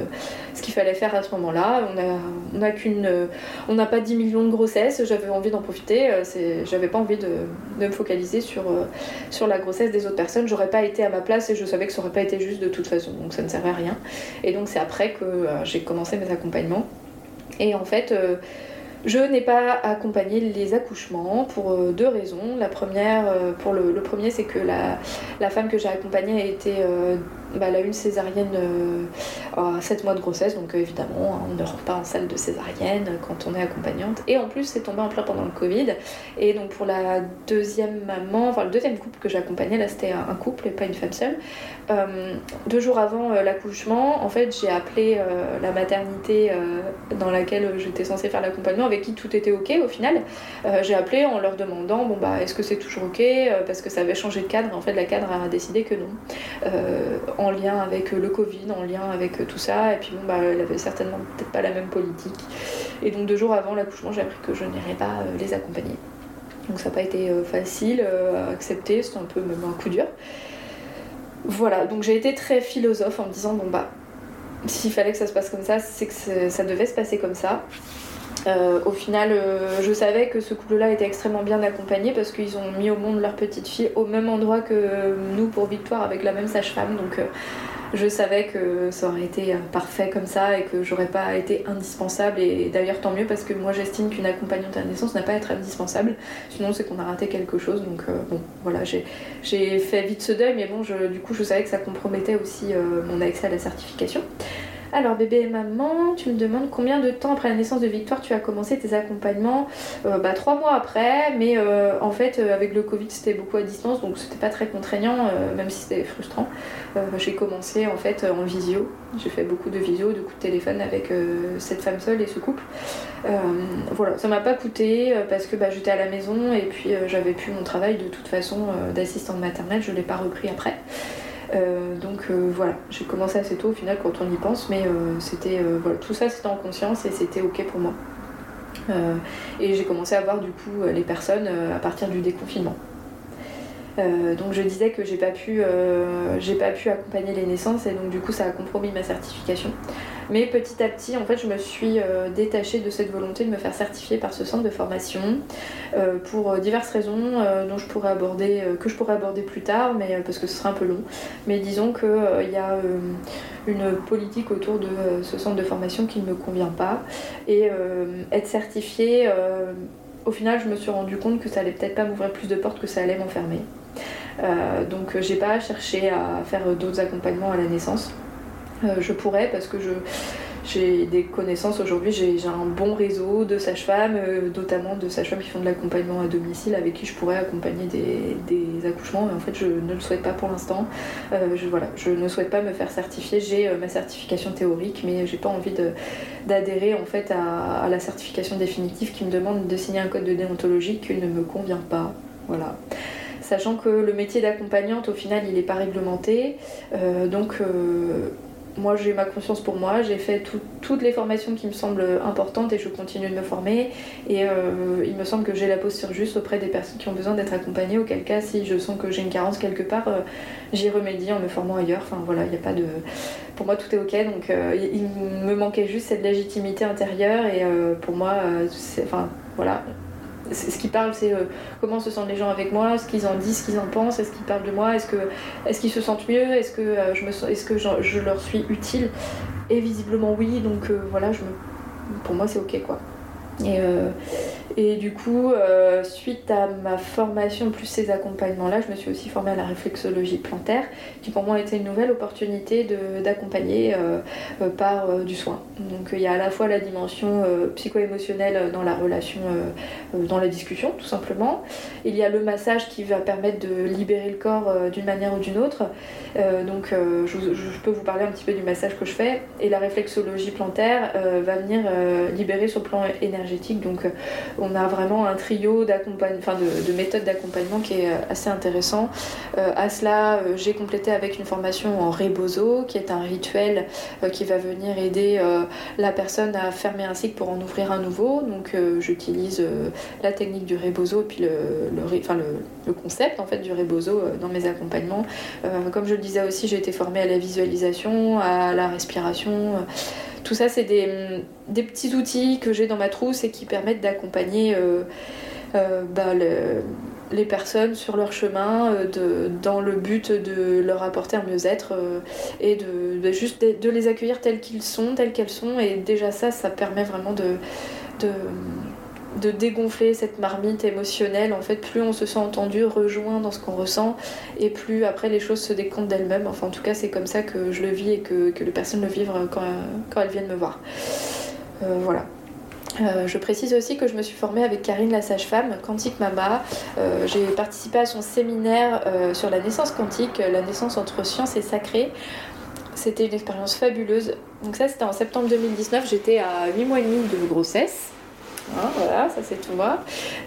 ce qu'il fallait faire à ce moment-là. On n'a pas 10 millions de grossesses, j'avais envie d'en profiter, j'avais pas envie de me focaliser sur la grossesse des autres personnes, j'aurais pas été à ma place et je savais que ça aurait pas été juste de toute façon, donc ça ne servait à rien. Et donc c'est après que j'ai commencé mes accompagnements et en fait je n'ai pas accompagné les accouchements pour 2 raisons. La première, pour le premier, c'est que la femme que j'ai accompagnée a été elle a eu une césarienne à 7 mois de grossesse, donc évidemment hein, on ne rentre pas en salle de césarienne quand on est accompagnante, et en plus c'est tombé en plein pendant le Covid. Et donc pour la deuxième maman, le deuxième couple que j'ai accompagné, là c'était un couple et pas une femme seule, 2 jours avant l'accouchement, en fait j'ai appelé la maternité dans laquelle j'étais censée faire l'accompagnement, avec qui tout était ok au final. J'ai appelé en leur demandant est-ce que c'est toujours ok, parce que ça avait changé de cadre, et en fait la cadre a décidé que non, en lien avec le Covid, en lien avec tout ça, et puis elle avait certainement peut-être pas la même politique. Et donc 2 jours avant l'accouchement, j'ai appris que je n'irais pas les accompagner. Donc ça n'a pas été facile à accepter, c'était un peu même un coup dur. Voilà, donc j'ai été très philosophe en me disant s'il fallait que ça se passe comme ça, c'est que ça devait se passer comme ça. Au final, je savais que ce couple-là était extrêmement bien accompagné parce qu'ils ont mis au monde leur petite fille au même endroit que nous pour Victoire, avec la même sage-femme, donc je savais que ça aurait été parfait comme ça et que j'aurais pas été indispensable. Et d'ailleurs tant mieux, parce que moi j'estime qu'une accompagnante à la naissance n'a pas à être indispensable, sinon c'est qu'on a raté quelque chose. Donc voilà, j'ai fait vite ce deuil, mais du coup je savais que ça compromettait aussi mon accès à la certification. Alors bébé et maman, tu me demandes combien de temps après la naissance de Victoire tu as commencé tes accompagnements. 3 mois après, mais en fait avec le Covid c'était beaucoup à distance, donc c'était pas très contraignant, même si c'était frustrant. J'ai commencé en fait en visio, j'ai fait beaucoup de visio, de coups de téléphone avec cette femme seule et ce couple. Voilà, ça m'a pas coûté parce que j'étais à la maison et puis j'avais plus mon travail de toute façon d'assistante maternelle, je l'ai pas repris après. Donc voilà, j'ai commencé assez tôt au final quand on y pense, mais c'était voilà, tout ça c'était en conscience et c'était ok pour moi. Et j'ai commencé à voir du coup les personnes à partir du déconfinement. Donc je disais que j'ai pas pu accompagner les naissances, et donc du coup ça a compromis ma certification. Mais petit à petit, en fait, je me suis détachée de cette volonté de me faire certifier par ce centre de formation pour diverses raisons dont je pourrais aborder plus tard, mais parce que ce sera un peu long. Mais disons qu'il y a une politique autour de ce centre de formation qui ne me convient pas, et être certifiée, au final, je me suis rendu compte que ça allait peut-être pas m'ouvrir plus de portes que ça allait m'enfermer. Donc, j'ai pas cherché à faire d'autres accompagnements à la naissance. Je pourrais, parce que j'ai des connaissances aujourd'hui, j'ai un bon réseau de sages-femmes, notamment de sages-femmes qui font de l'accompagnement à domicile, avec qui je pourrais accompagner des accouchements, mais en fait je ne le souhaite pas pour l'instant. Je ne souhaite pas me faire certifier, j'ai ma certification théorique, mais j'ai pas envie d'adhérer en fait à la certification définitive qui me demande de signer un code de déontologie qui ne me convient pas. Voilà. Sachant que le métier d'accompagnante au final il n'est pas réglementé, moi j'ai ma conscience pour moi, j'ai fait toutes les formations qui me semblent importantes et je continue de me former, et il me semble que j'ai la posture juste auprès des personnes qui ont besoin d'être accompagnées, auquel cas si je sens que j'ai une carence quelque part, j'y remédie en me formant ailleurs. Enfin voilà, il n'y a pas de... Pour moi tout est ok, donc il me manquait juste cette légitimité intérieure, et pour moi, ce qui parle, c'est comment se sentent les gens avec moi, ce qu'ils en disent, ce qu'ils en pensent, est-ce qu'ils parlent de moi, est-ce qu'ils se sentent mieux, est-ce que je leur suis utile. Et visiblement oui, donc voilà, pour moi c'est ok quoi. Et Et du coup, suite à ma formation plus ces accompagnements-là, je me suis aussi formée à la réflexologie plantaire, qui pour moi était une nouvelle opportunité d'accompagner par du soin. Donc il y a à la fois la dimension psycho-émotionnelle dans la relation, dans la discussion tout simplement. Il y a le massage qui va permettre de libérer le corps d'une manière ou d'une autre. Donc je peux vous parler un petit peu du massage que je fais. Et la réflexologie plantaire va venir libérer sur le plan énergétique. Donc on a vraiment un trio de méthodes d'accompagnement qui est assez intéressant. À cela, j'ai complété avec une formation en Rebozo, qui est un rituel qui va venir aider la personne à fermer un cycle pour en ouvrir un nouveau. Donc j'utilise la technique du Rebozo et puis le concept en fait, du Rebozo dans mes accompagnements. Comme je le disais aussi, j'ai été formée à la visualisation, à la respiration. Tout ça, c'est des petits outils que j'ai dans ma trousse et qui permettent d'accompagner les personnes sur leur chemin dans le but de leur apporter un mieux-être et de les accueillir tels qu'ils sont, telles qu'elles sont. Et déjà ça permet vraiment de dégonfler cette marmite émotionnelle. En fait, plus on se sent entendu, rejoint dans ce qu'on ressent, et plus après les choses se décomptent d'elles-mêmes. Enfin, en tout cas, c'est comme ça que je le vis et que les personnes le vivent quand elles viennent me voir. Voilà. Je précise aussi que je me suis formée avec Karine, la sage-femme, quantique mama. J'ai participé à son séminaire sur la naissance quantique, la naissance entre science et sacré. C'était une expérience fabuleuse. Donc ça, c'était en septembre 2019. J'étais à 8 mois et demi de grossesse. Voilà, ça c'est tout moi.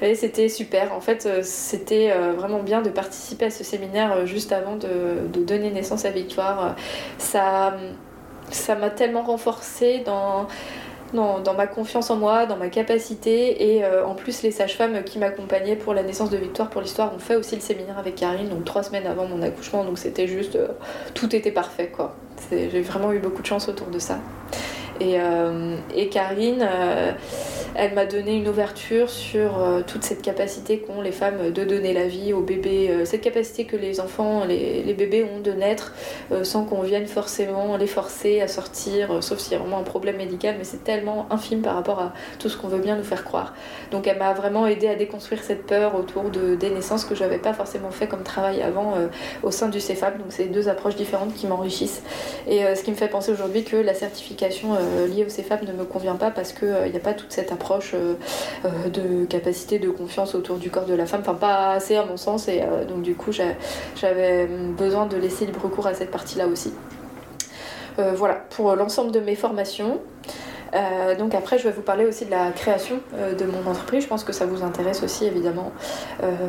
Et c'était super. En fait, c'était vraiment bien de participer à ce séminaire juste avant de donner naissance à Victoire. Ça m'a tellement renforcée dans ma confiance en moi, dans ma capacité, et en plus les sages-femmes qui m'accompagnaient pour la naissance de Victoire, pour l'histoire, ont fait aussi le séminaire avec Karine, donc 3 semaines avant mon accouchement. Donc c'était juste, tout était parfait quoi. J'ai vraiment eu beaucoup de chance autour de ça. Et Karine, elle m'a donné une ouverture sur toute cette capacité qu'ont les femmes de donner la vie aux bébés, cette capacité que les enfants, les bébés ont de naître sans qu'on vienne forcément les forcer à sortir, sauf s'il y a vraiment un problème médical, mais c'est tellement infime par rapport à tout ce qu'on veut bien nous faire croire. Donc elle m'a vraiment aidée à déconstruire cette peur autour des naissances que j'avais pas forcément fait comme travail avant au sein du Cefap. Donc c'est 2 approches différentes qui m'enrichissent. Et ce qui me fait penser aujourd'hui que la certification liée au Cefap ne me convient pas, parce qu'il n'y a pas toute cette approche de capacité, de confiance autour du corps de la femme, enfin pas assez à mon sens, et donc du coup j'avais besoin de laisser libre cours à cette partie-là aussi. Voilà pour l'ensemble de mes formations. Donc après je vais vous parler aussi de la création de mon entreprise. Je pense que ça vous intéresse aussi évidemment,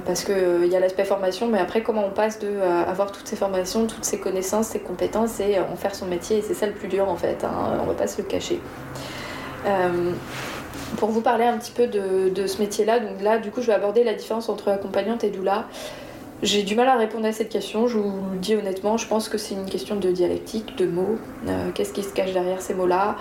parce qu'il y a l'aspect formation, mais après comment on passe de avoir toutes ces formations, toutes ces connaissances, ces compétences, et en faire son métier, et c'est ça le plus dur en fait, hein, on va pas se le cacher. Pour vous parler un petit peu de ce métier-là, donc là du coup je vais aborder la différence entre accompagnante et doula. J'ai du mal à répondre à cette question, je vous le dis honnêtement, je pense que c'est une question de dialectique, de mots. Qu'est-ce qui se cache derrière ces mots-là ?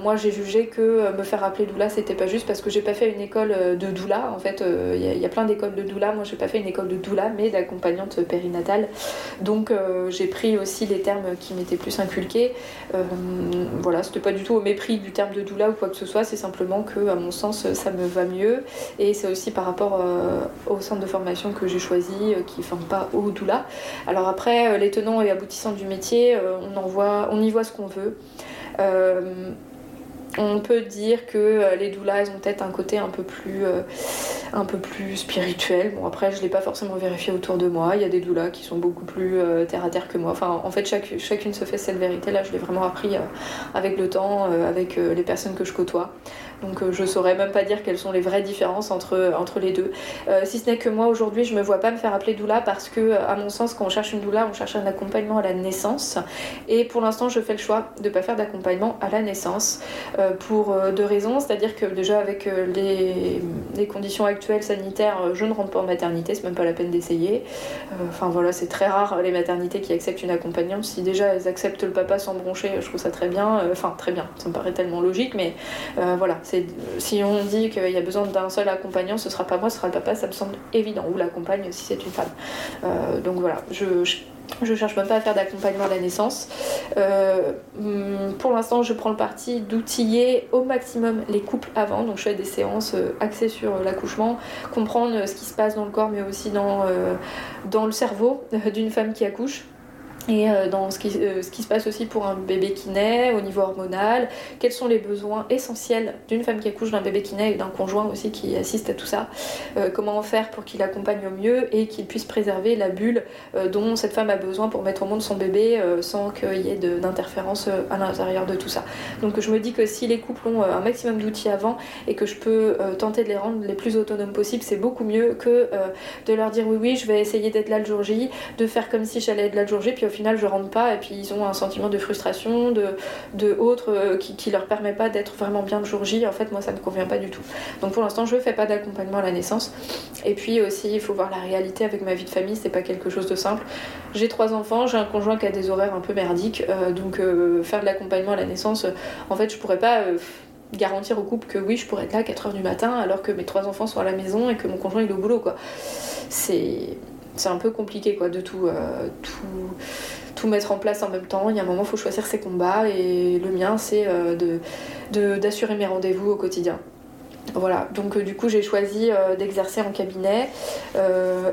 Moi j'ai jugé que me faire appeler doula c'était pas juste, parce que j'ai pas fait une école de doula. En fait, il y a plein d'écoles de doula, moi j'ai pas fait une école de doula mais d'accompagnante périnatale. Donc j'ai pris aussi les termes qui m'étaient plus inculqués. Voilà, c'était pas du tout au mépris du terme de doula ou quoi que ce soit, c'est simplement que à mon sens ça me va mieux, et c'est aussi par rapport au centre de formation que j'ai choisi, qui ne forment pas au doula. Alors après, les tenants et aboutissants du métier, on y voit ce qu'on veut. On peut dire que les doulas ont peut-être un côté un peu plus spirituel. Bon, après, je ne l'ai pas forcément vérifié autour de moi. Il y a des doulas qui sont beaucoup plus terre-à-terre que moi. Enfin, en fait, chacune se fait cette vérité-là. Je l'ai vraiment appris avec le temps, avec les personnes que je côtoie. Donc je ne saurais même pas dire quelles sont les vraies différences entre les deux. Si ce n'est que moi, aujourd'hui, je ne me vois pas me faire appeler doula, parce que, à mon sens, quand on cherche une doula, on cherche un accompagnement à la naissance. Et pour l'instant, je fais le choix de ne pas faire d'accompagnement à la naissance pour 2 raisons. C'est-à-dire que déjà, avec les conditions actuelles sanitaires, je ne rentre pas en maternité, c'est même pas la peine d'essayer. Enfin voilà, c'est très rare les maternités qui acceptent une accompagnante. Si déjà elles acceptent le papa sans broncher, je trouve ça très bien. Enfin, très bien, ça me paraît tellement logique, mais voilà. Si on dit qu'il y a besoin d'un seul accompagnant, ce sera pas moi, ce sera le papa, ça me semble évident, ou l'accompagne si c'est une femme. Donc voilà, je Je cherche même pas à faire d'accompagnement à la naissance. Pour l'instant, je prends le parti d'outiller au maximum les couples avant. Donc, je fais des séances axées sur l'accouchement, comprendre ce qui se passe dans le corps, mais aussi dans le cerveau d'une femme qui accouche. Et dans ce qui se passe aussi pour un bébé qui naît, au niveau hormonal, quels sont les besoins essentiels d'une femme qui accouche, d'un bébé qui naît et d'un conjoint aussi qui assiste à tout ça, comment en faire pour qu'il accompagne au mieux et qu'il puisse préserver la bulle dont cette femme a besoin pour mettre au monde son bébé sans qu'il y ait d'interférence à l'intérieur de tout ça. Donc je me dis que si les couples ont un maximum d'outils avant et que je peux tenter de les rendre les plus autonomes possibles, c'est beaucoup mieux que de leur dire oui je vais essayer d'être là le jour J, de faire comme si j'allais être là le jour J, puis au final je rentre pas et puis ils ont un sentiment de frustration de autres qui leur permet pas d'être vraiment bien le jour J. En fait moi ça me convient pas du tout, donc pour l'instant je fais pas d'accompagnement à la naissance. Et puis aussi il faut voir la réalité avec ma vie de famille, c'est pas quelque chose de simple. J'ai 3 enfants, j'ai un conjoint qui a des horaires un peu merdiques, donc faire de l'accompagnement à la naissance, en fait je pourrais pas garantir au couple que oui je pourrais être là à 4h du matin alors que mes 3 enfants sont à la maison et que mon conjoint il est au boulot quoi. C'est un peu compliqué quoi, de tout mettre en place en même temps. Il y a un moment il faut choisir ses combats et le mien c'est d'assurer mes rendez-vous au quotidien. Voilà, donc du coup j'ai choisi d'exercer en cabinet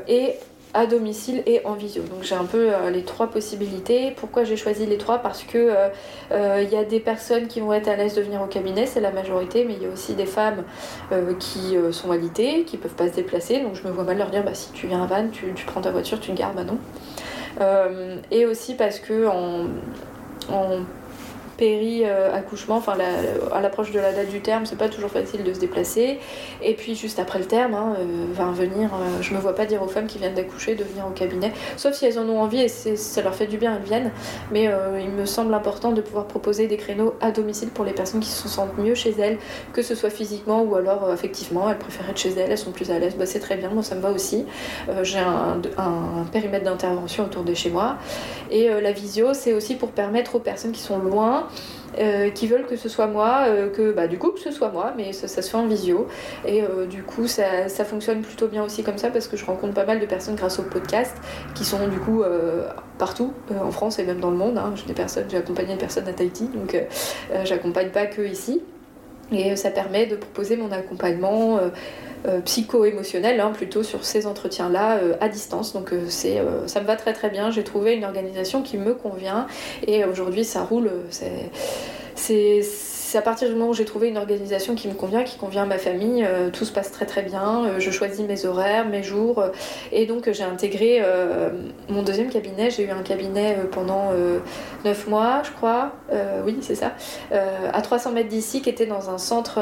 et à domicile et en visio. Donc j'ai un peu les 3 possibilités. Pourquoi j'ai choisi les 3 ? Parce que y a des personnes qui vont être à l'aise de venir au cabinet, c'est la majorité, mais il y a aussi des femmes qui sont alitées, qui peuvent pas se déplacer, donc je me vois mal leur dire bah, si tu viens à Vannes, tu prends ta voiture, tu te gares, bah non. Et aussi parce que en péri-accouchement, enfin à l'approche de la date du terme, c'est pas toujours facile de se déplacer. Et puis juste après le terme, je me vois pas dire aux femmes qui viennent d'accoucher de venir au cabinet, sauf si elles en ont envie et ça leur fait du bien, elles viennent. Mais il me semble important de pouvoir proposer des créneaux à domicile pour les personnes qui se sentent mieux chez elles, que ce soit physiquement ou alors affectivement. Elles préfèrent être chez elles, elles sont plus à l'aise, bah, c'est très bien, moi ça me va aussi. J'ai un périmètre d'intervention autour de chez moi. Et la visio, c'est aussi pour permettre aux personnes qui sont loin, qui veulent que ce soit moi, que ce soit moi, mais ça se fait en visio. Et du coup, ça fonctionne plutôt bien aussi comme ça, parce que je rencontre pas mal de personnes grâce au podcast, qui sont du coup partout, en France et même dans le monde. Hein. J'ai accompagné des personnes à Tahiti, donc j'accompagne pas que ici. Et ça permet de proposer mon accompagnement psycho-émotionnel, hein, plutôt sur ces entretiens-là à distance. Donc ça me va très très bien, j'ai trouvé une organisation qui me convient et aujourd'hui ça roule, c'est à partir du moment où j'ai trouvé une organisation qui me convient, qui convient à ma famille, tout se passe très très bien, je choisis mes horaires, mes jours, et donc j'ai intégré mon 2e cabinet. J'ai eu un cabinet pendant 9 mois je crois, oui c'est ça, à 300 mètres d'ici, qui était dans un centre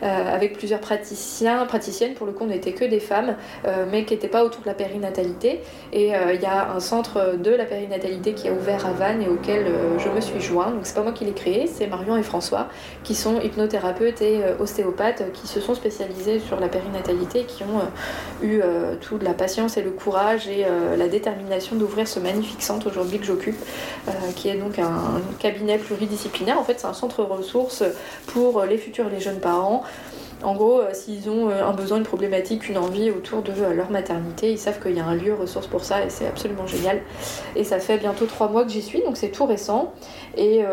avec plusieurs praticiennes, pour le coup on n'était que des femmes, mais qui n'étaient pas autour de la périnatalité, et il y a un centre de la périnatalité qui a ouvert à Vannes et auquel je me suis joint, donc c'est pas moi qui l'ai créé, c'est Marion et François qui sont hypnothérapeutes et ostéopathes qui se sont spécialisés sur la périnatalité, qui ont eu toute la patience et le courage et la détermination d'ouvrir ce magnifique centre aujourd'hui que j'occupe, qui est donc un cabinet pluridisciplinaire. En fait c'est un centre ressources pour les futurs et les jeunes parents. En gros, s'ils ont un besoin, une problématique, une envie autour de leur maternité, ils savent qu'il y a un lieu ressource pour ça et c'est absolument génial. Et ça fait bientôt 3 mois que j'y suis, donc c'est tout récent. Et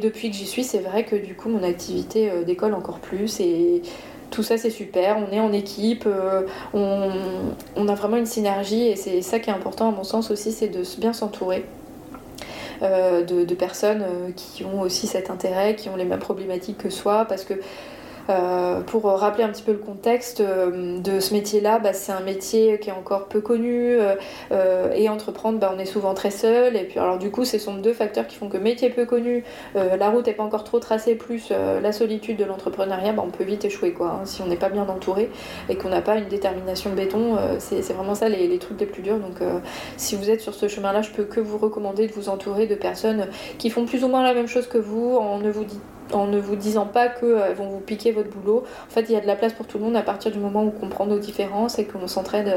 depuis que j'y suis, c'est vrai que du coup, mon activité décolle encore plus et tout ça c'est super, on est en équipe, on a vraiment une synergie et c'est ça qui est important à mon sens aussi, c'est de bien s'entourer. De personnes qui ont aussi cet intérêt, qui ont les mêmes problématiques que soi, parce que pour rappeler un petit peu le contexte de ce métier-là, bah, c'est un métier qui est encore peu connu et entreprendre, bah, on est souvent très seul. Et puis alors du coup, ce sont 2 facteurs qui font que métier peu connu, la route n'est pas encore trop tracée, plus la solitude de l'entrepreneuriat, bah, on peut vite échouer quoi, hein, si on n'est pas bien entouré et qu'on n'a pas une détermination béton. C'est vraiment ça les trucs les plus durs. Donc si vous êtes sur ce chemin-là, je peux que vous recommander de vous entourer de personnes qui font plus ou moins la même chose que vous, en ne vous disant pas qu'elles vont vous piquer votre boulot. En fait, il y a de la place pour tout le monde à partir du moment où on comprend nos différences et qu'on s'entraide.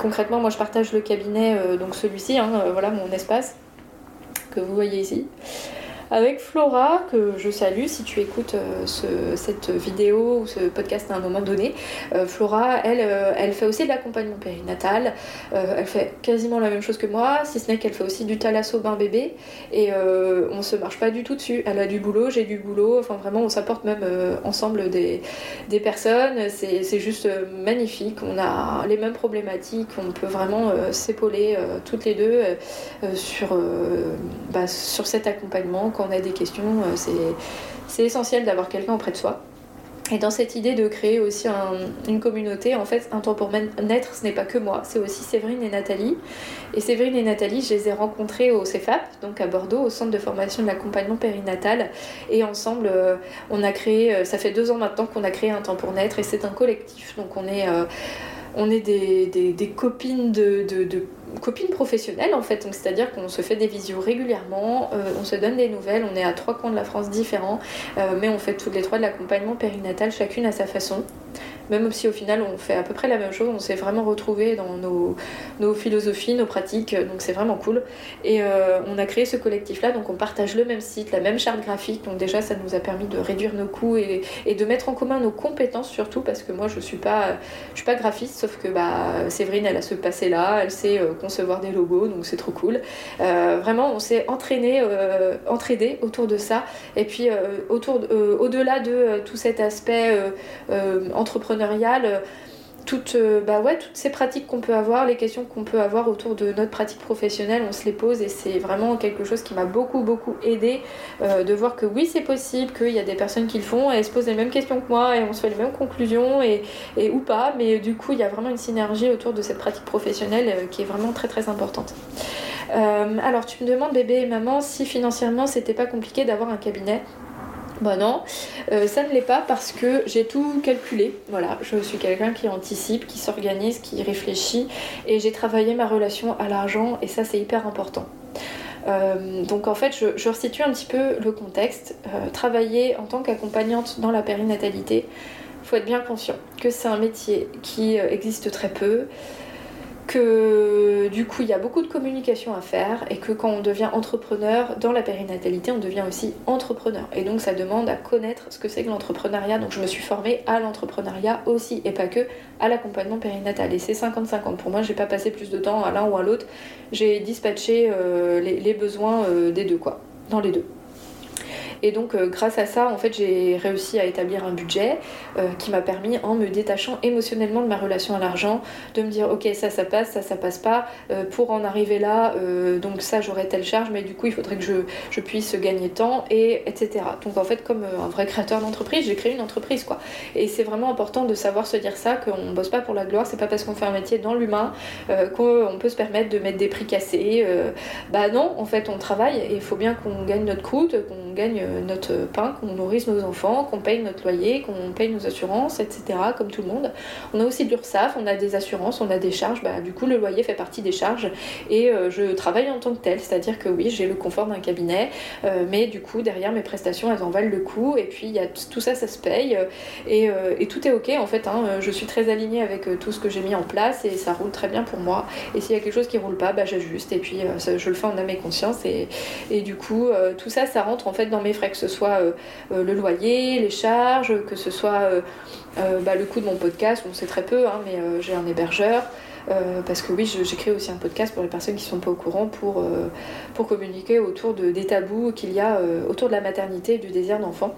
Concrètement, moi, je partage le cabinet, donc celui-ci, hein, voilà mon espace que vous voyez ici. avec Flora, que je salue si tu écoutes cette vidéo ou ce podcast à un moment donné. Flora, elle fait aussi de l'accompagnement périnatal, elle fait quasiment la même chose que moi, si ce n'est qu'elle fait aussi du thalasso bain bébé, et on se marche pas du tout dessus. Elle a du boulot, j'ai du boulot, enfin vraiment on s'apporte même ensemble des personnes, c'est juste magnifique. On a les mêmes problématiques, on peut vraiment s'épauler toutes les deux sur cet accompagnement. Quand on a des questions, c'est essentiel d'avoir quelqu'un auprès de soi. Et dans cette idée de créer aussi une communauté, en fait, Un Temps pour Naître, ce n'est pas que moi, c'est aussi Séverine et Nathalie. Et Séverine et Nathalie, je les ai rencontrées au Cefap, donc à Bordeaux, au centre de formation de l'accompagnement périnatal. Et ensemble, on a créé, ça fait 2 ans maintenant qu'on a créé Un Temps pour Naître, et c'est un collectif. Donc on est des copines de copines professionnelles en fait, donc c'est-à-dire qu'on se fait des visios régulièrement, on se donne des nouvelles, on est à 3 coins de la France différents, mais on fait toutes les 3 de l'accompagnement périnatal, chacune à sa façon. Même si au final on fait à peu près la même chose, on s'est vraiment retrouvés dans nos philosophies, nos pratiques, donc c'est vraiment cool. Et on a créé ce collectif-là, donc on partage le même site, la même charte graphique, donc déjà ça nous a permis de réduire nos coûts et de mettre en commun nos compétences surtout, parce que moi je suis pas graphiste, sauf que Séverine elle a ce passé-là, elle sait concevoir des logos, donc c'est trop cool. Vraiment on s'est entraîné autour de ça, et puis au-delà de tout cet aspect entrepreneurial, toutes ces pratiques qu'on peut avoir, les questions qu'on peut avoir autour de notre pratique professionnelle, on se les pose, et c'est vraiment quelque chose qui m'a beaucoup aidée de voir que oui c'est possible, qu'il y a des personnes qui le font et elles se posent les mêmes questions que moi et on se fait les mêmes conclusions et ou pas, mais du coup il y a vraiment une synergie autour de cette pratique professionnelle qui est vraiment très très importante. Alors tu me demandes, bébé et maman, si financièrement c'était pas compliqué d'avoir un cabinet. Bah non, ça ne l'est pas parce que j'ai tout calculé. Voilà, je suis quelqu'un qui anticipe, qui s'organise, qui réfléchit, et j'ai travaillé ma relation à l'argent, et ça c'est hyper important. Donc en fait je resitue un petit peu le contexte. Travailler en tant qu'accompagnante dans la périnatalité, faut être bien conscient que c'est un métier qui existe très peu, que du coup il y a beaucoup de communication à faire, et que quand on devient entrepreneur dans la périnatalité, on devient aussi entrepreneur, et donc ça demande à connaître ce que c'est que l'entrepreneuriat. Donc je me suis formée à l'entrepreneuriat aussi, et pas que à l'accompagnement périnatal, et c'est 50-50 pour moi. J'ai pas passé plus de temps à l'un ou à l'autre, j'ai dispatché les besoins des deux quoi, dans les deux. Et donc grâce à ça, en fait, j'ai réussi à établir un budget qui m'a permis, en me détachant émotionnellement de ma relation à l'argent, de me dire ok ça passe, ça passe pas, pour en arriver là, donc ça j'aurais telle charge, mais du coup il faudrait que je puisse gagner temps, et etc. Donc en fait comme un vrai créateur d'entreprise, j'ai créé une entreprise quoi. Et c'est vraiment important de savoir se dire ça, qu'on bosse pas pour la gloire, c'est pas parce qu'on fait un métier dans l'humain qu'on peut se permettre de mettre des prix cassés. Non, en fait on travaille, et il faut bien qu'on gagne notre croûte, qu'on gagne notre pain, qu'on nourrisse nos enfants, qu'on paye notre loyer, qu'on paye nos assurances, etc. comme tout le monde. On a aussi de l'URSSAF, on a des assurances, on a des charges, du coup le loyer fait partie des charges, et je travaille en tant que telle, c'est-à-dire que oui j'ai le confort d'un cabinet, mais du coup derrière mes prestations elles en valent le coup, et puis tout ça, ça se paye, et tout est ok en fait, hein. Je suis très alignée avec tout ce que j'ai mis en place, et ça roule très bien pour moi, et s'il y a quelque chose qui roule pas, j'ajuste, et puis je le fais en âme et conscience, et du coup tout ça, ça rentre en fait dans mes frais, que ce soit le loyer, les charges, que ce soit le coût de mon podcast. On sait très peu, hein, mais j'ai un hébergeur, parce que oui j'ai créé aussi un podcast pour les personnes qui ne sont pas au courant, pour communiquer autour des tabous qu'il y a autour de la maternité et du désir d'enfant.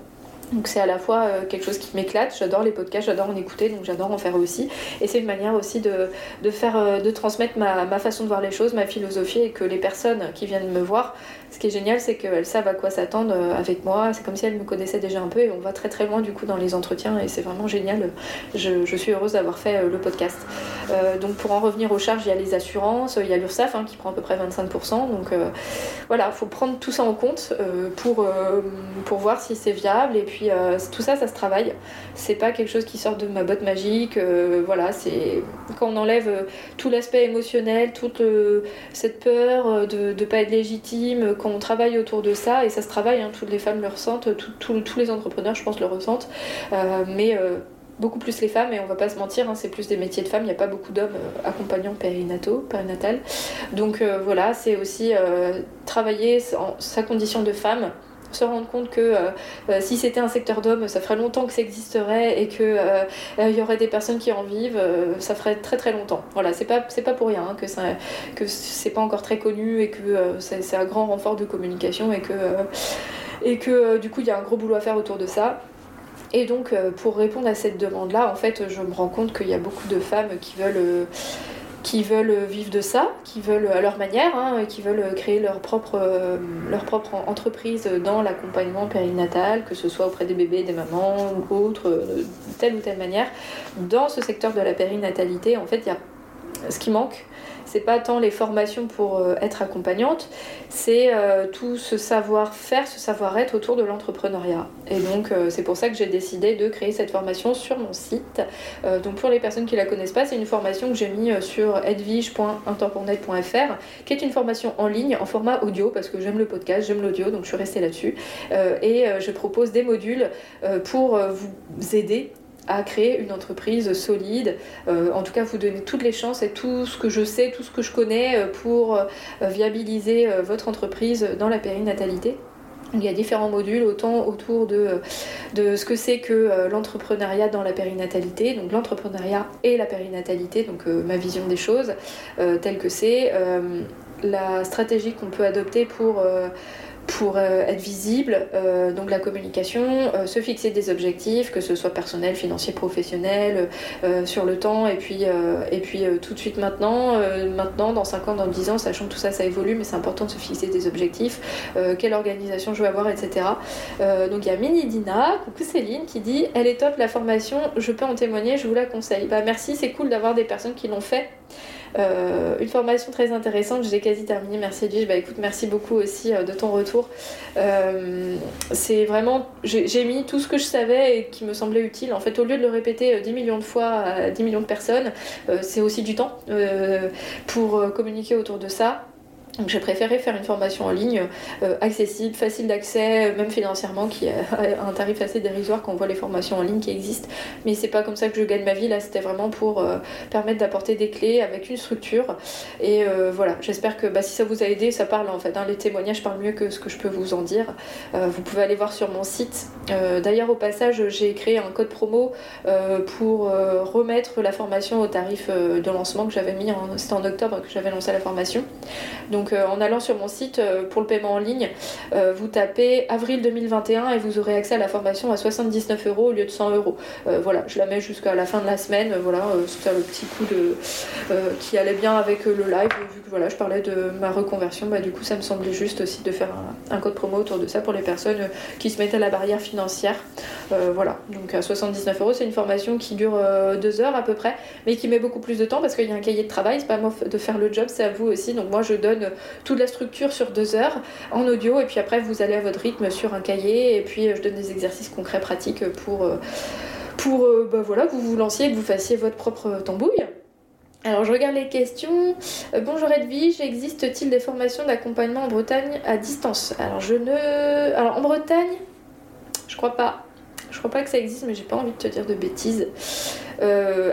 Donc c'est à la fois quelque chose qui m'éclate, j'adore les podcasts, j'adore en écouter, donc j'adore en faire aussi, et c'est une manière aussi de transmettre ma façon de voir les choses, ma philosophie, et que les personnes qui viennent me voir, ce qui est génial c'est qu'elles savent à quoi s'attendre avec moi, c'est comme si elles me connaissaient déjà un peu, et on va très très loin du coup dans les entretiens, et c'est vraiment génial. Je suis heureuse d'avoir fait le podcast. Donc pour en revenir aux charges, il y a les assurances, il y a l'URSSAF, hein, qui prend à peu près 25%, donc voilà, faut prendre tout ça en compte pour voir si c'est viable, et puis tout ça, ça se travaille, c'est pas quelque chose qui sort de ma botte magique. Voilà, c'est quand on enlève tout l'aspect émotionnel, toute cette peur de pas être légitime, quand on travaille autour de ça, et ça se travaille, hein, toutes les femmes le ressentent, tous les entrepreneurs je pense le ressentent, mais beaucoup plus les femmes, et on va pas se mentir, hein, c'est plus des métiers de femmes, il n'y a pas beaucoup d'hommes accompagnants périnatales, donc voilà, c'est aussi travailler sa condition de femme, se rendre compte que si c'était un secteur d'hommes, ça ferait longtemps que ça existerait et qu'il y aurait des personnes qui en vivent, ça ferait très très longtemps. Voilà, c'est pas pour rien hein, que c'est pas encore très connu et que c'est un grand renfort de communication et que du coup il y a un gros boulot à faire autour de ça. Et donc pour répondre à cette demande-là, en fait, je me rends compte qu'il y a beaucoup de femmes qui veulent vivre de ça, qui veulent à leur manière, hein, qui veulent créer leur propre entreprise dans l'accompagnement périnatal, que ce soit auprès des bébés, des mamans ou autres, de telle ou telle manière. Dans ce secteur de la périnatalité, en fait, il y a ce qui manque. C'est pas tant les formations pour être accompagnante, c'est tout ce savoir-faire, ce savoir-être autour de l'entrepreneuriat. Et donc c'est pour ça que j'ai décidé de créer cette formation sur mon site. Donc pour les personnes qui la connaissent pas, c'est une formation que j'ai mis sur edwige.untempournaître.fr, qui est une formation en ligne en format audio, parce que j'aime le podcast, j'aime l'audio, donc je suis restée là-dessus. Et je propose des modules pour vous aider à créer une entreprise solide, en tout cas vous donner toutes les chances et tout ce que je sais, tout ce que je connais pour viabiliser votre entreprise dans la périnatalité. Il y a différents modules, autant autour de ce que c'est que l'entrepreneuriat dans la périnatalité, donc l'entrepreneuriat et la périnatalité, donc ma vision des choses telle que c'est, la stratégie qu'on peut adopter pour être visible, donc la communication, se fixer des objectifs, que ce soit personnel, financier, professionnel, sur le temps, et puis tout de suite maintenant, dans 5 ans, dans 10 ans, sachant que tout ça, ça évolue, mais c'est important de se fixer des objectifs, quelle organisation je veux avoir, etc. Donc il y a Minidina, coucou Céline, qui dit « Elle est top la formation, je peux en témoigner, je vous la conseille. » Bah merci, c'est cool d'avoir des personnes qui l'ont fait. Une formation très intéressante, j'ai quasi terminé, merci Edwige. Bah écoute, merci beaucoup aussi de ton retour. C'est vraiment, j'ai mis tout ce que je savais et qui me semblait utile. En fait, au lieu de le répéter 10 millions de fois à 10 millions de personnes, c'est aussi du temps pour communiquer autour de ça. Donc j'ai préféré faire une formation en ligne accessible, facile d'accès, même financièrement, qui a un tarif assez dérisoire quand on voit les formations en ligne qui existent. Mais c'est pas comme ça que je gagne ma vie, là c'était vraiment pour permettre d'apporter des clés avec une structure. Et voilà, j'espère que si ça vous a aidé, ça parle en fait. Hein, les témoignages parlent mieux que ce que je peux vous en dire. Vous pouvez aller voir sur mon site. D'ailleurs au passage, j'ai créé un code promo pour remettre la formation au tarif de lancement que j'avais mis, c'était en octobre que j'avais lancé la formation. Donc en allant sur mon site pour le paiement en ligne, vous tapez avril 2021 et vous aurez accès à la formation à 79€ au lieu de 100€. Voilà, je la mets jusqu'à la fin de la semaine. Voilà, c'était le petit coup qui allait bien avec le live. Vu que voilà, je parlais de ma reconversion, du coup ça me semblait juste aussi de faire un code promo autour de ça pour les personnes qui se mettent à la barrière financière. Voilà, donc à 79€, c'est une formation qui dure 2 heures à peu près, mais qui met beaucoup plus de temps parce qu'il y a un cahier de travail. C'est pas à moi de faire le job, c'est à vous aussi. Donc moi je donne toute la structure sur 2 heures en audio et puis après vous allez à votre rythme sur un cahier et puis je donne des exercices concrets pratiques pour voilà, vous vous lanciez et que vous fassiez votre propre tambouille. Alors je regarde les questions. Bonjour Edwige, existe-t-il des formations d'accompagnement en Bretagne à distance ? Alors en Bretagne, je crois pas que ça existe, mais j'ai pas envie de te dire de bêtises.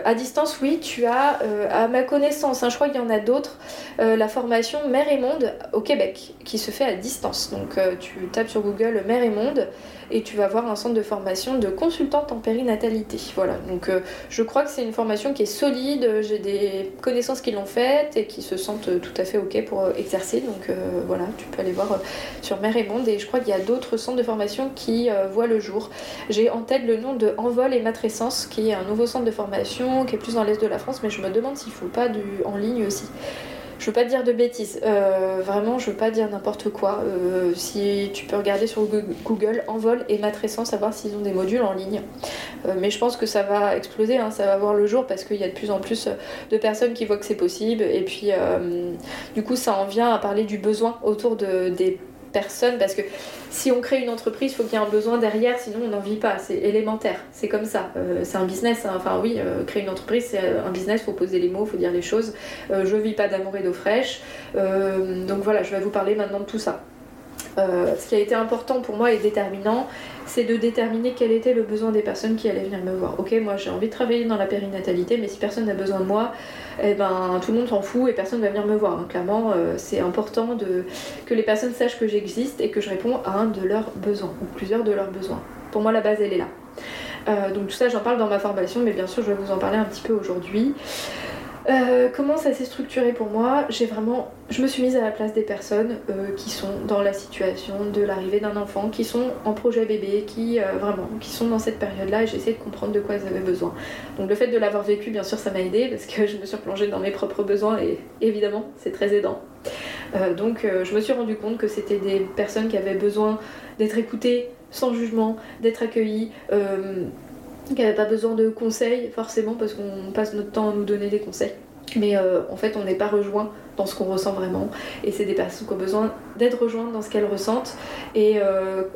À distance, oui, tu as, à ma connaissance, je crois qu'il y en a d'autres, la formation Mère et Monde au Québec, qui se fait à distance. Donc tu tapes sur Google Mère et Monde et tu vas voir un centre de formation de consultante en périnatalité. Voilà, donc je crois que c'est une formation qui est solide, j'ai des connaissances qui l'ont faite et qui se sentent tout à fait ok pour exercer. Donc voilà, tu peux aller voir sur Mère et Monde et je crois qu'il y a d'autres centres de formation qui voient le jour. J'ai en tête le nom de Envol et Matrescence, qui est un nouveau centre de formation qui est plus dans l'est de la France, mais je me demande s'il ne faut pas en ligne aussi. Je veux pas te dire de bêtises, vraiment je veux pas dire n'importe quoi. Si tu peux regarder sur Google Envol et Matrescence, savoir s'ils ont des modules en ligne. Mais je pense que ça va exploser, ça va voir le jour parce qu'il y a de plus en plus de personnes qui voient que c'est possible. Et puis du coup ça en vient à parler du besoin autour des personnes, parce que si on crée une entreprise, il faut qu'il y ait un besoin derrière, sinon on n'en vit pas, c'est élémentaire, c'est comme ça, c'est un business, enfin oui, créer une entreprise c'est un business, il faut poser les mots, il faut dire les choses, je vis pas d'amour et d'eau fraîche, donc voilà, je vais vous parler maintenant de tout ça. Ce qui a été important pour moi et déterminant, c'est de déterminer quel était le besoin des personnes qui allaient venir me voir. Ok, moi j'ai envie de travailler dans la périnatalité, mais si personne n'a besoin de moi, eh ben, tout le monde s'en fout et personne ne va venir me voir. Donc, clairement, c'est important que les personnes sachent que j'existe et que je réponds à un de leurs besoins ou plusieurs de leurs besoins. Pour moi, la base, elle est là. Donc tout ça, j'en parle dans ma formation, mais bien sûr, je vais vous en parler un petit peu aujourd'hui. Comment ça s'est structuré pour moi? Je me suis mise à la place des personnes qui sont dans la situation de l'arrivée d'un enfant, qui sont en projet bébé, qui sont dans cette période-là, et j'ai essayé de comprendre de quoi ils avaient besoin. Donc le fait de l'avoir vécu, bien sûr, ça m'a aidée, parce que je me suis replongée dans mes propres besoins, et évidemment, c'est très aidant. Donc je me suis rendu compte que c'était des personnes qui avaient besoin d'être écoutées, sans jugement, d'être accueillies, qui n'avait pas besoin de conseils forcément parce qu'on passe notre temps à nous donner des conseils, mais en fait on n'est pas rejoint dans ce qu'on ressent vraiment, et c'est des personnes qui ont besoin d'être rejointes dans ce qu'elles ressentent et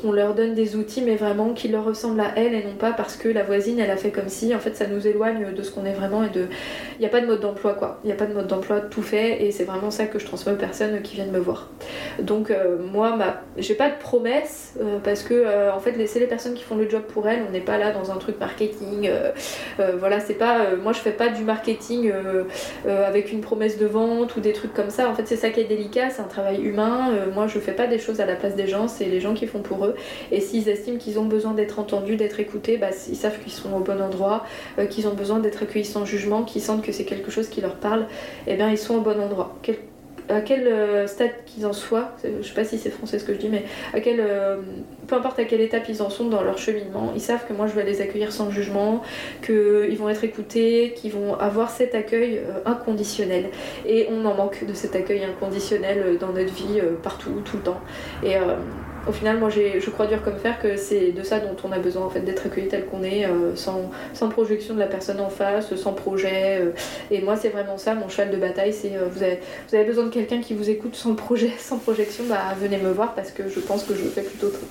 qu'on leur donne des outils mais vraiment qui leur ressemblent à elles, et non pas parce que la voisine elle a fait comme si. En fait, ça nous éloigne de ce qu'on est vraiment, et il n'y a pas de mode d'emploi quoi, il n'y a pas de mode d'emploi tout fait, et c'est vraiment ça que je transmets aux personnes qui viennent me voir. Donc moi j'ai pas de promesse parce que en fait c'est les personnes qui font le job pour elles, on n'est pas là dans un truc marketing, voilà, c'est pas, moi je fais pas du marketing avec une promesse de vente ou des trucs comme ça. En fait, c'est ça qui est délicat, c'est un travail humain. Moi je fais pas des choses à la place des gens, c'est les gens qui font pour eux, et s'ils estiment qu'ils ont besoin d'être entendus, d'être écoutés, bah, ils savent qu'ils sont au bon endroit, qu'ils ont besoin d'être accueillis sans jugement, qu'ils sentent que c'est quelque chose qui leur parle, et bien ils sont au bon endroit. À quel stade qu'ils en soient, je sais pas si c'est français ce que je dis, mais peu importe à quelle étape ils en sont dans leur cheminement, ils savent que moi je vais les accueillir sans jugement, qu'ils vont être écoutés, qu'ils vont avoir cet accueil inconditionnel. Et on en manque de cet accueil inconditionnel dans notre vie, partout, tout le temps. Et au final, moi je crois dur comme fer que c'est de ça dont on a besoin, en fait, d'être accueilli tel qu'on est, sans projection de la personne en face, sans projet. Et moi c'est vraiment ça, mon cheval de bataille, c'est vous avez besoin de quelqu'un qui vous écoute sans projet, sans projection, bah venez me voir parce que je pense que je le fais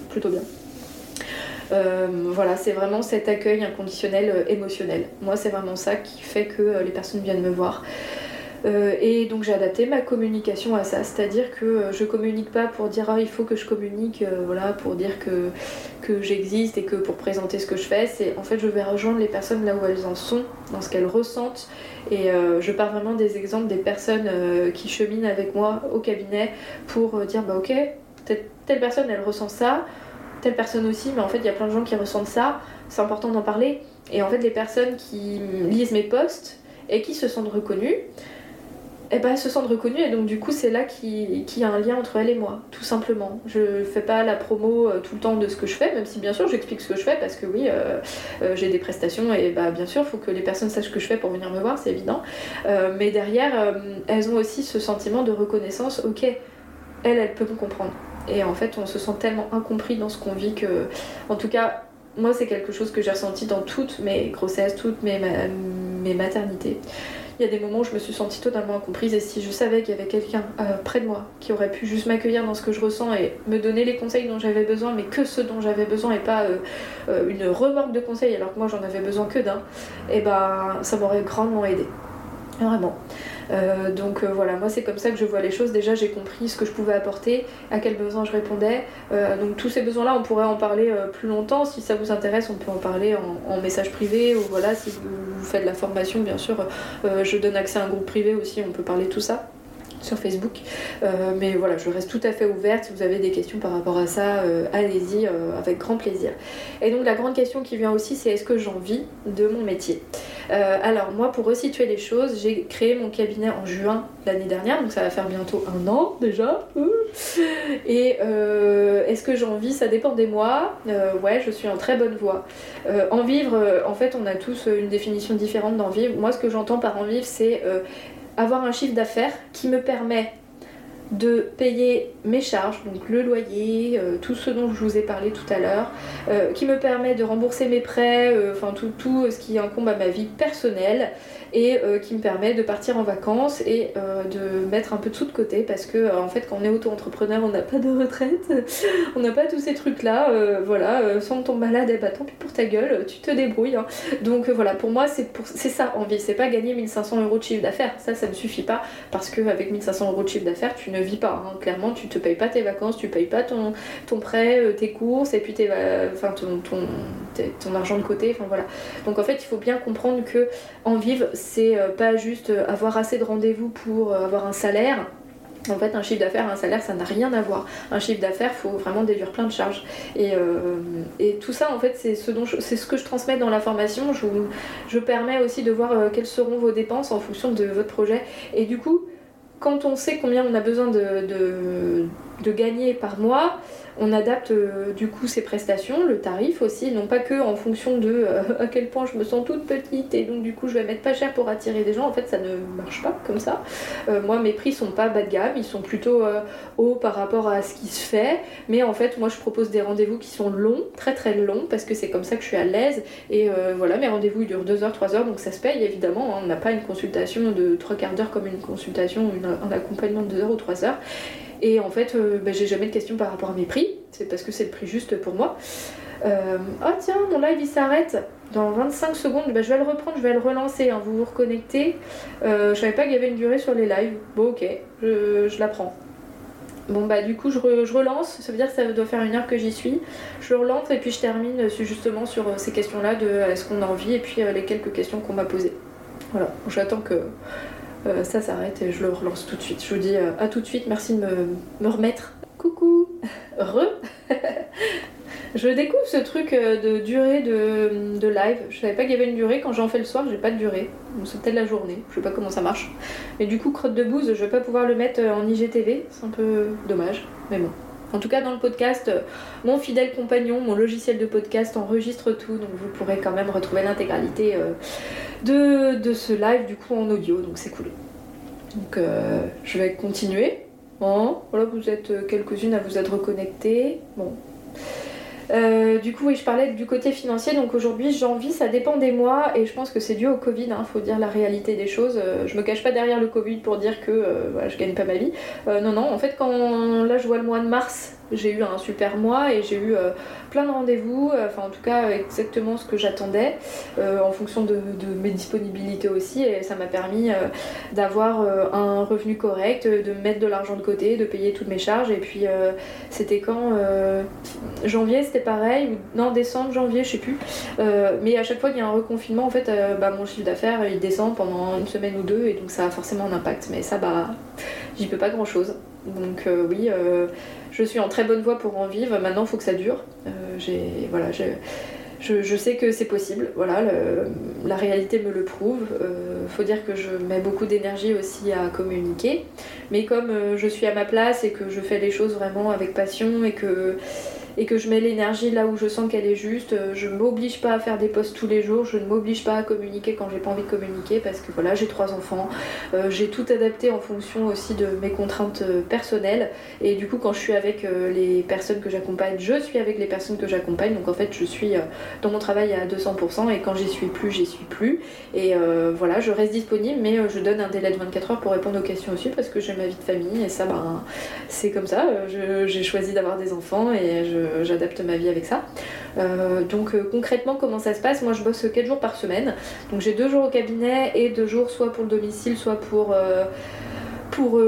plutôt bien. Voilà, c'est vraiment cet accueil inconditionnel émotionnel. Moi c'est vraiment ça qui fait que les personnes viennent me voir. Et donc j'ai adapté ma communication à ça, c'est-à-dire que je communique pas pour dire il faut que je communique, voilà, pour dire que j'existe et que pour présenter ce que je fais. C'est en fait je vais rejoindre les personnes là où elles en sont, dans ce qu'elles ressentent, et je pars vraiment des exemples des personnes qui cheminent avec moi au cabinet pour dire ok, telle personne elle ressent ça, telle personne aussi, mais en fait il y a plein de gens qui ressentent ça, c'est important d'en parler. Et en fait les personnes qui lisent mes posts et qui se sentent reconnues, se sentent reconnues, et donc du coup c'est là qu'il y a un lien entre elle et moi, tout simplement. Je fais pas la promo tout le temps de ce que je fais, même si bien sûr j'explique ce que je fais, parce que oui, j'ai des prestations, et bien sûr il faut que les personnes sachent ce que je fais pour venir me voir, c'est évident, mais derrière elles ont aussi ce sentiment de reconnaissance, ok, elle peut me comprendre. Et en fait on se sent tellement incompris dans ce qu'on vit que, en tout cas moi c'est quelque chose que j'ai ressenti dans toutes mes grossesses, toutes mes maternités. Il y a des moments où je me suis sentie totalement incomprise, et si je savais qu'il y avait quelqu'un près de moi qui aurait pu juste m'accueillir dans ce que je ressens et me donner les conseils dont j'avais besoin, mais que ceux dont j'avais besoin, et pas une remorque de conseils alors que moi j'en avais besoin que d'un, et ça m'aurait grandement aidée. Vraiment. Donc voilà, moi c'est comme ça que je vois les choses. Déjà j'ai compris ce que je pouvais apporter, à quels besoins je répondais, donc tous ces besoins là on pourrait en parler plus longtemps. Si ça vous intéresse on peut en parler en message privé, ou voilà, si vous faites de la formation bien sûr, je donne accès à un groupe privé aussi, on peut parler tout ça sur Facebook, mais voilà, je reste tout à fait ouverte. Si vous avez des questions par rapport à ça, allez-y avec grand plaisir. Et donc la grande question qui vient aussi, c'est est-ce que j'en vis de mon métier? Alors moi, pour resituer les choses, j'ai créé mon cabinet en juin l'année dernière, donc ça va faire bientôt un an déjà. Et est-ce que j'en vis? Ça dépend des mois. Ouais, je suis en très bonne voie. En vivre, en fait on a tous une définition différente d'en vivre. Moi ce que j'entends par en vivre, c'est avoir un chiffre d'affaires qui me permet de payer mes charges, donc le loyer, tout ce dont je vous ai parlé tout à l'heure, qui me permet de rembourser mes prêts, enfin tout ce qui incombe à ma vie personnelle, et qui me permet de partir en vacances et de mettre un peu de sous de côté, parce que en fait quand on est auto-entrepreneur on n'a pas de retraite, on n'a pas tous ces trucs là, voilà, soit on tombe malade, et tant pis pour ta gueule, tu te débrouilles, hein. Donc voilà, pour moi c'est ça en vie, c'est pas gagner 1500 euros de chiffre d'affaires, ça me suffit pas, parce que avec 1500 euros de chiffre d'affaires tu ne vis pas, hein. Clairement tu te payes pas tes vacances, tu payes pas ton prêt, tes courses et puis ton argent de côté, enfin voilà. Donc en fait il faut bien comprendre que en vivre c'est pas juste avoir assez de rendez-vous pour avoir un salaire. En fait un chiffre d'affaires, un salaire ça n'a rien à voir. Un chiffre d'affaires faut vraiment déduire plein de charges et tout ça en fait c'est c'est ce que je transmets dans la formation. Je permets aussi de voir quelles seront vos dépenses en fonction de votre projet et du coup quand on sait combien on a besoin de gagner par mois, on adapte du coup ses prestations, le tarif aussi, non pas que en fonction de à quel point je me sens toute petite et donc du coup je vais mettre pas cher pour attirer des gens. En fait ça ne marche pas comme ça. Moi mes prix sont pas bas de gamme, ils sont plutôt hauts par rapport à ce qui se fait, mais en fait moi je propose des rendez-vous qui sont longs, très très longs, parce que c'est comme ça que je suis à l'aise et voilà, mes rendez-vous ils durent 2 heures, 3 heures, donc ça se paye évidemment, hein. On n'a pas une consultation de 3/4 d'heure comme une consultation, un accompagnement de 2 heures ou 3 heures. Et en fait, j'ai jamais de questions par rapport à mes prix. C'est parce que c'est le prix juste pour moi. Oh tiens, mon live il s'arrête dans 25 secondes. Je vais le reprendre, je vais le relancer. Hein. Vous vous reconnectez. Je savais pas qu'il y avait une durée sur les lives. Bon, ok, je la prends. Bon bah du coup je relance, ça veut dire que ça doit faire 1 heure que j'y suis. Je relance et puis je termine justement sur ces questions-là de est-ce qu'on a envie et puis les quelques questions qu'on m'a posées. Voilà, j'attends que... ça s'arrête et je le relance tout de suite. Je vous dis à tout de suite, merci de me remettre. Coucou. Je découvre ce truc de durée de live. Je savais pas qu'il y avait une durée. Quand j'en fais le soir, j'ai pas de durée. Bon, c'est peut-être la journée, je sais pas comment ça marche. Mais du coup, crotte de bouse, je vais pas pouvoir le mettre en IGTV. C'est un peu dommage, mais bon. En tout cas, dans le podcast, mon fidèle compagnon, mon logiciel de podcast enregistre tout, donc vous pourrez quand même retrouver l'intégralité de ce live du coup en audio, donc c'est cool. Donc je vais continuer. Bon, voilà, vous êtes quelques-unes à vous être reconnectées. Bon. Du coup, oui, je parlais du côté financier, donc aujourd'hui, janvier, ça dépend des mois, et je pense que c'est dû au Covid, hein, faut dire la réalité des choses. Je me cache pas derrière le Covid pour dire que voilà, je gagne pas ma vie. Non, en fait, là, je vois le mois de mars, j'ai eu un super mois, et j'ai eu plein de rendez-vous, enfin, en tout cas, exactement ce que j'attendais, en fonction de mes disponibilités aussi, et ça m'a permis d'avoir un revenu correct, de mettre de l'argent de côté, de payer toutes mes charges, et puis, c'était quand janvier, c'était pareil, non décembre, janvier, je sais plus, mais à chaque fois qu'il y a un reconfinement en fait mon chiffre d'affaires il descend pendant 1 semaine ou 2 et donc ça a forcément un impact, mais ça j'y peux pas grand chose, donc oui je suis en très bonne voie pour en vivre, maintenant il faut que ça dure, je sais que c'est possible, voilà, la réalité me le prouve. Faut dire que je mets beaucoup d'énergie aussi à communiquer, mais comme je suis à ma place et que je fais les choses vraiment avec passion et que je mets l'énergie là où je sens qu'elle est juste, je ne m'oblige pas à faire des posts tous les jours, je ne m'oblige pas à communiquer quand j'ai pas envie de communiquer, parce que voilà, j'ai 3 enfants, j'ai tout adapté en fonction aussi de mes contraintes personnelles, et du coup quand je suis avec les personnes que j'accompagne, je suis avec les personnes que j'accompagne, donc en fait je suis dans mon travail à 200%, et quand j'y suis plus, et voilà, je reste disponible, mais je donne un délai de 24 heures pour répondre aux questions aussi, parce que j'ai ma vie de famille, et ça c'est comme ça, j'ai choisi d'avoir des enfants, et j'adapte ma vie avec ça. Donc concrètement comment ça se passe, moi je bosse 4 jours par semaine, donc j'ai 2 jours au cabinet et 2 jours soit pour le domicile, soit pour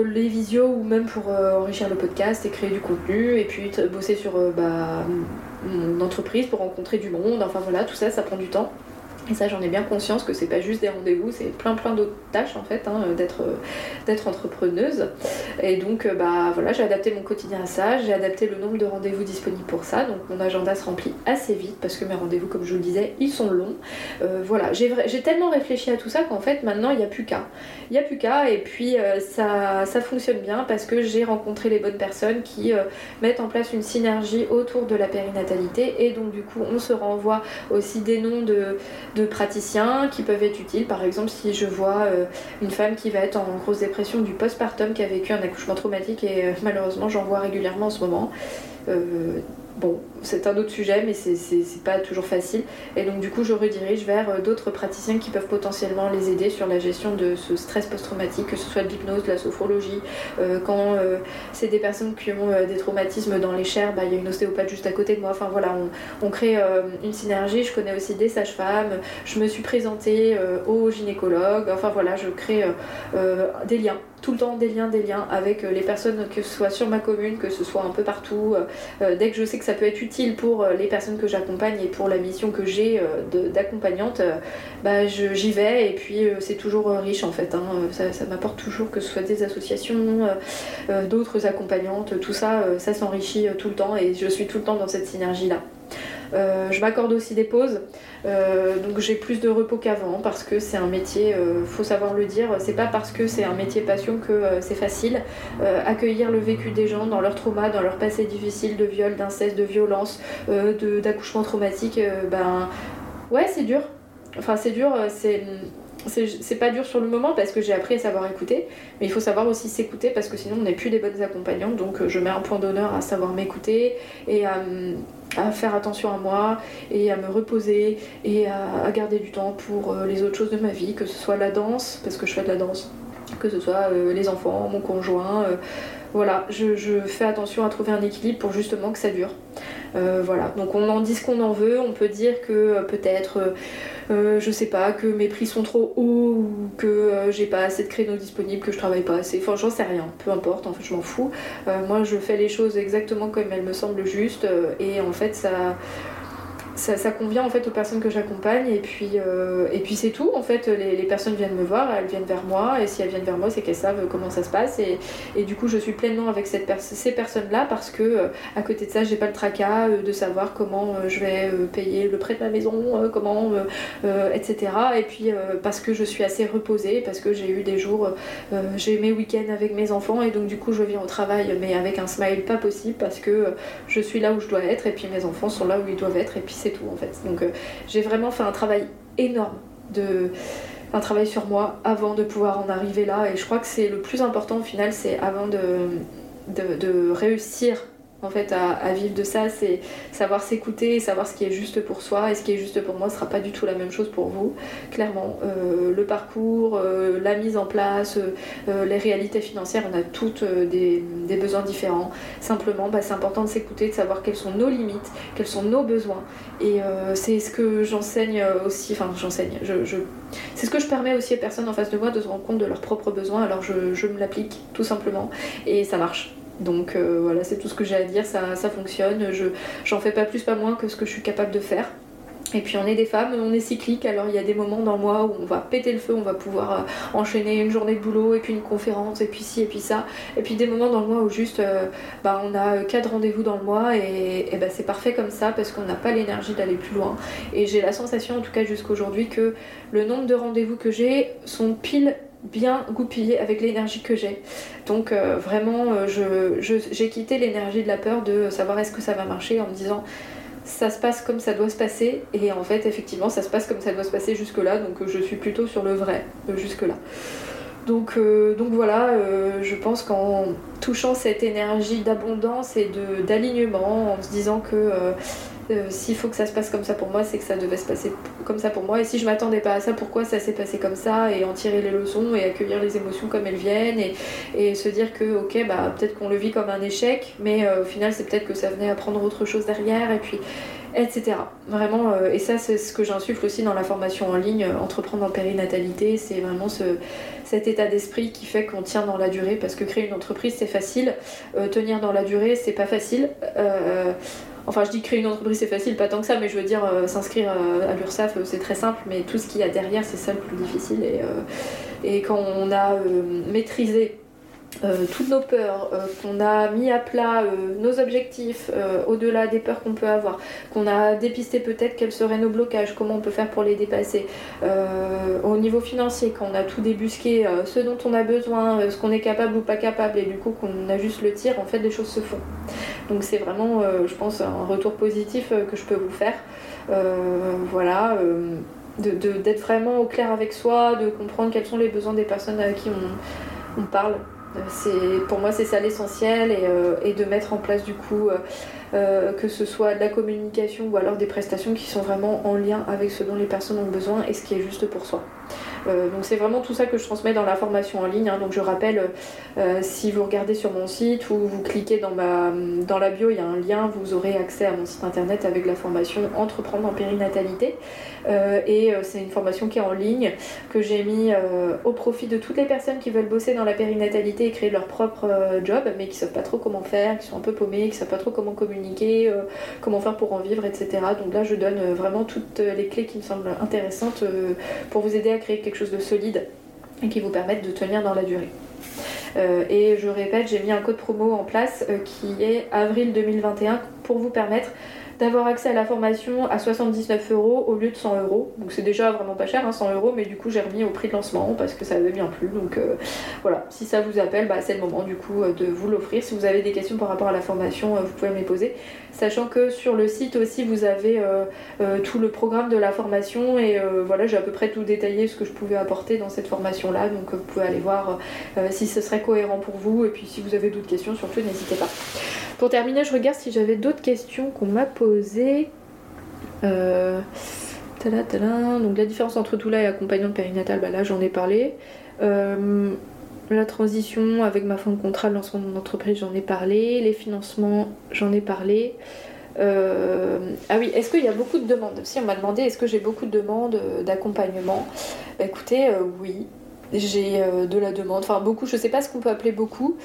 les visios, ou même pour enrichir le podcast et créer du contenu, et puis bosser sur mon entreprise pour rencontrer du monde, enfin voilà, tout ça prend du temps. Et ça j'en ai bien conscience que c'est pas juste des rendez-vous, c'est plein d'autres tâches en fait, hein, d'être entrepreneuse. Et donc voilà, j'ai adapté mon quotidien à ça, j'ai adapté le nombre de rendez-vous disponibles pour ça, donc mon agenda se remplit assez vite parce que mes rendez-vous, comme je vous le disais, ils sont longs. Voilà, j'ai tellement réfléchi à tout ça qu'en fait maintenant il n'y a plus qu'à, et puis ça fonctionne bien parce que j'ai rencontré les bonnes personnes qui mettent en place une synergie autour de la périnatalité, et donc du coup on se renvoie aussi des noms de praticiens qui peuvent être utiles. Par exemple, si je vois une femme qui va être en grosse dépression du postpartum, qui a vécu un accouchement traumatique, et malheureusement j'en vois régulièrement en ce moment, bon, c'est un autre sujet, mais c'est pas toujours facile, et donc du coup je redirige vers d'autres praticiens qui peuvent potentiellement les aider sur la gestion de ce stress post-traumatique, que ce soit de l'hypnose, de la sophrologie, quand c'est des personnes qui ont des traumatismes dans les chairs, il y a une ostéopathe juste à côté de moi, enfin voilà, on crée une synergie. Je connais aussi des sages-femmes, je me suis présentée aux gynécologues, enfin voilà, je crée des liens tout le temps des liens avec les personnes, que ce soit sur ma commune, que ce soit un peu partout. Dès que je sais que ça peut être utile pour les personnes que j'accompagne et pour la mission que j'ai d'accompagnante, j'y vais, et puis c'est toujours riche en fait. Ça m'apporte toujours, que ce soit des associations, d'autres accompagnantes, tout ça, ça s'enrichit tout le temps, et je suis tout le temps dans cette synergie-là. Je m'accorde aussi des pauses, donc j'ai plus de repos qu'avant, parce que c'est un métier, faut savoir le dire, c'est pas parce que c'est un métier passion que c'est facile. Accueillir le vécu des gens dans leur trauma, dans leur passé difficile de viol, d'inceste, de violence, d'accouchement traumatique, c'est dur. Enfin c'est dur, c'est pas dur sur le moment parce que j'ai appris à savoir écouter, mais il faut savoir aussi s'écouter, parce que sinon on n'est plus des bonnes accompagnantes. Donc je mets un point d'honneur à savoir m'écouter et à faire attention à moi et à me reposer et à garder du temps pour les autres choses de ma vie, que ce soit la danse, parce que je fais de la danse, que ce soit les enfants, mon conjoint, je fais attention à trouver un équilibre pour justement que ça dure. Donc on en dit ce qu'on en veut, on peut dire que peut-être je sais pas, que mes prix sont trop hauts, ou que j'ai pas assez de créneaux disponibles, que je travaille pas assez, enfin j'en sais rien, peu importe, en fait je m'en fous. Moi je fais les choses exactement comme elles me semblent justes, et en fait ça convient en fait aux personnes que j'accompagne, et puis c'est tout en fait. Les personnes viennent me voir, elles viennent vers moi, et si elles viennent vers moi c'est qu'elles savent comment ça se passe, et du coup je suis pleinement avec ces personnes là, parce que à côté de ça j'ai pas le tracas de savoir comment je vais payer le prêt de ma maison, comment etc. Et puis parce que je suis assez reposée, parce que j'ai eu des jours, j'ai mes week-ends avec mes enfants, et donc du coup je viens au travail mais avec un smile pas possible, parce que je suis là où je dois être, et puis mes enfants sont là où ils doivent être, et puis c'est tout en fait. Donc j'ai vraiment fait un travail énorme, un travail sur moi avant de pouvoir en arriver là, et je crois que c'est le plus important au final, c'est avant de réussir en fait à vivre de ça, c'est savoir s'écouter, savoir ce qui est juste pour soi, et ce qui est juste pour moi ne sera pas du tout la même chose pour vous, clairement. Le parcours, la mise en place, les réalités financières, on a toutes des besoins différents. Simplement c'est important de s'écouter, de savoir quelles sont nos limites, quels sont nos besoins, et c'est ce que j'enseigne aussi, c'est ce que je permets aussi aux personnes en face de moi, de se rendre compte de leurs propres besoins. Alors je me l'applique tout simplement, et ça marche. Donc c'est tout ce que j'ai à dire, ça fonctionne, j'en fais pas plus pas moins que ce que je suis capable de faire. Et puis on est des femmes, on est cycliques, alors il y a des moments dans le mois où on va péter le feu, on va pouvoir enchaîner une journée de boulot, et puis une conférence, et puis ci, et puis ça. Et puis des moments dans le mois où juste on a 4 rendez-vous dans le mois, et c'est parfait comme ça, parce qu'on n'a pas l'énergie d'aller plus loin. Et j'ai la sensation, en tout cas jusqu'aujourd'hui, que le nombre de rendez-vous que j'ai sont pile bien goupillé avec l'énergie que j'ai. Donc j'ai quitté l'énergie de la peur, de savoir est-ce que ça va marcher, en me disant ça se passe comme ça doit se passer, et en fait effectivement ça se passe comme ça doit se passer jusque là, donc je suis plutôt sur le vrai jusque là. Donc je pense qu'en touchant cette énergie d'abondance et d'alignement, en se disant que s'il faut que ça se passe comme ça pour moi, c'est que ça devait se passer comme ça pour moi, et si je m'attendais pas à ça, pourquoi ça s'est passé comme ça, et en tirer les leçons, et accueillir les émotions comme elles viennent, et se dire que peut-être qu'on le vit comme un échec, mais au final c'est peut-être que ça venait apprendre autre chose derrière, et puis etc. Vraiment, et ça c'est ce que j'insuffle aussi dans la formation en ligne, entreprendre en périnatalité, c'est vraiment cet état d'esprit qui fait qu'on tient dans la durée, parce que créer une entreprise c'est facile, tenir dans la durée c'est pas facile. Enfin, je dis créer une entreprise, c'est facile, pas tant que ça, mais je veux dire, s'inscrire à l'URSSAF, c'est très simple, mais tout ce qu'il y a derrière, c'est ça le plus difficile. Et quand on a maîtrisé toutes nos peurs, qu'on a mis à plat nos objectifs, au-delà des peurs qu'on peut avoir, qu'on a dépisté peut-être quels seraient nos blocages, comment on peut faire pour les dépasser, au niveau financier, quand on a tout débusqué, ce dont on a besoin, ce qu'on est capable ou pas capable, et du coup qu'on a juste le tir, en fait les choses se font. Donc c'est vraiment je pense un retour positif que je peux vous faire, d'être vraiment au clair avec soi, de comprendre quels sont les besoins des personnes à qui on parle. Pour moi c'est ça l'essentiel, et de mettre en place du coup que ce soit de la communication ou alors des prestations qui sont vraiment en lien avec ce dont les personnes ont besoin et ce qui est juste pour soi. Donc c'est vraiment tout ça que je transmets dans la formation en ligne, hein. Donc je rappelle, si vous regardez sur mon site ou vous cliquez dans la bio, il y a un lien, vous aurez accès à mon site internet avec la formation Entreprendre en périnatalité. Et c'est une formation qui est en ligne, que j'ai mis au profit de toutes les personnes qui veulent bosser dans la périnatalité et créer leur propre job, mais qui ne savent pas trop comment faire, qui sont un peu paumés, qui ne savent pas trop comment communiquer, comment faire pour en vivre, etc. Donc là je donne vraiment toutes les clés qui me semblent intéressantes pour vous aider à créer quelque chose de solide et qui vous permette de tenir dans la durée. Et je répète, j'ai mis un code promo en place qui est avril 2021 pour vous permettre d'avoir accès à la formation à 79 € au lieu de 100 €. Donc c'est déjà vraiment pas cher, hein, 100 €, mais du coup j'ai remis au prix de lancement parce que ça avait bien plu. Donc voilà, si ça vous appelle, bah, c'est le moment du coup de vous l'offrir. Si vous avez des questions par rapport à la formation, vous pouvez me les poser. Sachant que sur le site aussi vous avez tout le programme de la formation et voilà, j'ai à peu près tout détaillé ce que je pouvais apporter dans cette formation là. Donc vous pouvez aller voir si ce serait cohérent pour vous, et puis si vous avez d'autres questions surtout n'hésitez pas. Pour terminer, je regarde si j'avais d'autres questions qu'on m'a posées. Donc la différence entre doula et accompagnante périnatale, bah là j'en ai parlé. La transition avec ma fin de contrat, le lancement de mon entreprise, j'en ai parlé. Les financements, j'en ai parlé. Ah oui, est-ce qu'il y a beaucoup de demandes? Si on m'a demandé est-ce que j'ai beaucoup de demandes d'accompagnement, bah écoutez, oui. J'ai de la demande, enfin beaucoup, je sais pas ce qu'on peut appeler beaucoup,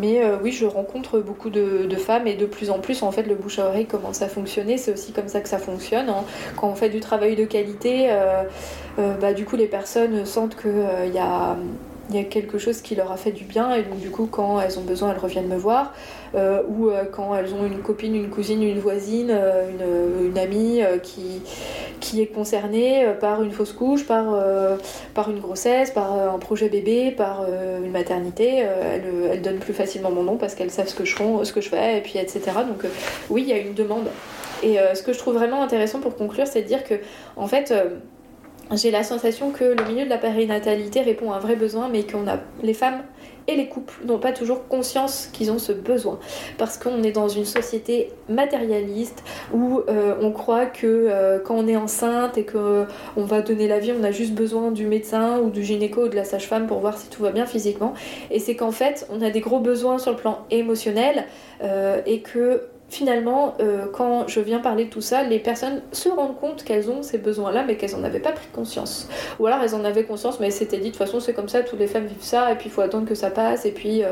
mais oui, je rencontre beaucoup de femmes, et de plus en plus en fait le bouche à oreille commence à fonctionner, c'est aussi comme ça que ça fonctionne, hein. Quand on fait du travail de qualité, bah du coup les personnes sentent que il y a quelque chose qui leur a fait du bien, et donc du coup quand elles ont besoin elles reviennent me voir, ou quand elles ont une copine, une cousine, une voisine, une amie qui est concernée par une fausse couche, par une grossesse, par un projet bébé, par une maternité, elles donnent plus facilement mon nom parce qu'elles savent ce que je fais, et puis etc. Donc oui, il y a une demande, et ce que je trouve vraiment intéressant pour conclure, c'est de dire que en fait j'ai la sensation que le milieu de la périnatalité répond à un vrai besoin, mais qu'on a les femmes et les couples n'ont pas toujours conscience qu'ils ont ce besoin, parce qu'on est dans une société matérialiste où on croit que quand on est enceinte et qu'on va donner la vie, on a juste besoin du médecin ou du gynéco ou de la sage-femme pour voir si tout va bien physiquement, et c'est qu'en fait on a des gros besoins sur le plan émotionnel, et que finalement, quand je viens parler de tout ça, les personnes se rendent compte qu'elles ont ces besoins-là, mais qu'elles n'en avaient pas pris conscience. Ou alors elles en avaient conscience, mais elles s'étaient dit, de toute façon c'est comme ça, toutes les femmes vivent ça, et puis il faut attendre que ça passe, et puis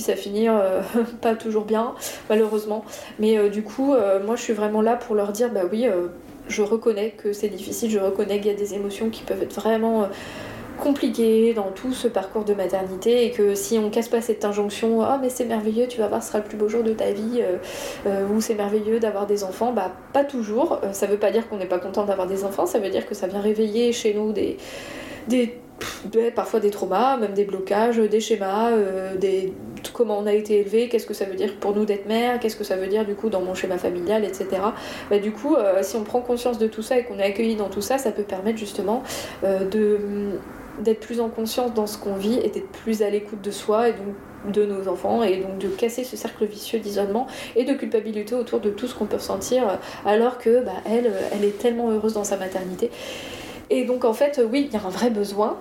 ça finit pas toujours bien, malheureusement. Mais du coup, moi je suis vraiment là pour leur dire, bah oui, je reconnais que c'est difficile, je reconnais qu'il y a des émotions qui peuvent être vraiment compliqué dans tout ce parcours de maternité, et que si on casse pas cette injonction, ah mais c'est merveilleux, tu vas voir, ce sera le plus beau jour de ta vie, ou c'est merveilleux d'avoir des enfants, bah pas toujours. Ça veut pas dire qu'on n'est pas content d'avoir des enfants, ça veut dire que ça vient réveiller chez nous parfois des traumas, même des blocages, des schémas, comment on a été élevé, qu'est-ce que ça veut dire pour nous d'être mère, qu'est-ce que ça veut dire du coup dans mon schéma familial, etc. Bah, du coup, si on prend conscience de tout ça et qu'on est accueilli dans tout ça, ça peut permettre justement d'être plus en conscience dans ce qu'on vit et d'être plus à l'écoute de soi et donc de nos enfants, et donc de casser ce cercle vicieux d'isolement et de culpabilité autour de tout ce qu'on peut ressentir, alors que bah, elle est tellement heureuse dans sa maternité. Et donc en fait oui, il y a un vrai besoin.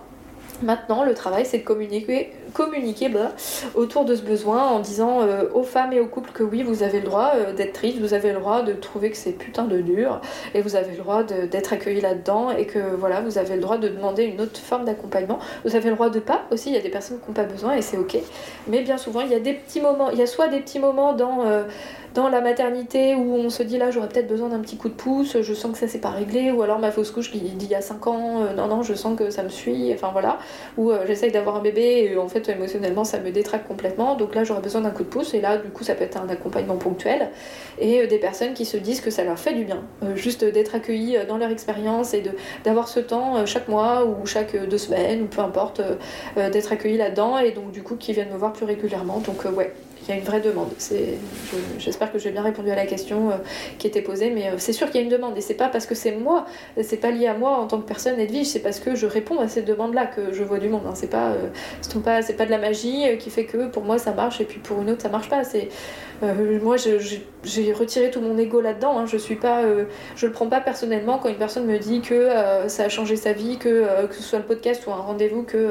Maintenant, le travail, c'est de communiquer autour de ce besoin, en disant aux femmes et aux couples que oui, vous avez le droit d'être triste, vous avez le droit de trouver que c'est putain de dur, et vous avez le droit d'être accueilli là-dedans, et que voilà, vous avez le droit de demander une autre forme d'accompagnement. Vous avez le droit de pas aussi, il y a des personnes qui n'ont pas besoin et c'est ok. Mais bien souvent, il y a des petits moments, il y a soit des petits moments dans la maternité où on se dit là j'aurais peut-être besoin d'un petit coup de pouce, je sens que ça c'est pas réglé, ou alors ma fausse couche qui dit il y a 5 ans, non je sens que ça me suit, enfin voilà, ou j'essaye d'avoir un bébé et en fait émotionnellement ça me détraque complètement, donc là j'aurais besoin d'un coup de pouce, et là du coup ça peut être un accompagnement ponctuel, et des personnes qui se disent que ça leur fait du bien, juste d'être accueillies dans leur expérience et d'avoir ce temps chaque mois ou chaque 2 semaines ou peu importe, d'être accueillies là-dedans, et donc du coup qui viennent me voir plus régulièrement, donc ouais. il y a une vraie demande. J'espère que j'ai bien répondu à la question qui était posée, mais c'est sûr qu'il y a une demande, et c'est pas parce que c'est moi, c'est pas lié à moi en tant que personne Edwige, c'est parce que je réponds à ces demandes-là que je vois du monde. Hein. C'est pas de la magie qui fait que pour moi ça marche et puis pour une autre ça marche pas. Moi j'ai retiré tout mon ego là-dedans. Hein. Je le prends pas personnellement quand une personne me dit que ça a changé sa vie, que ce soit le podcast ou un rendez-vous, que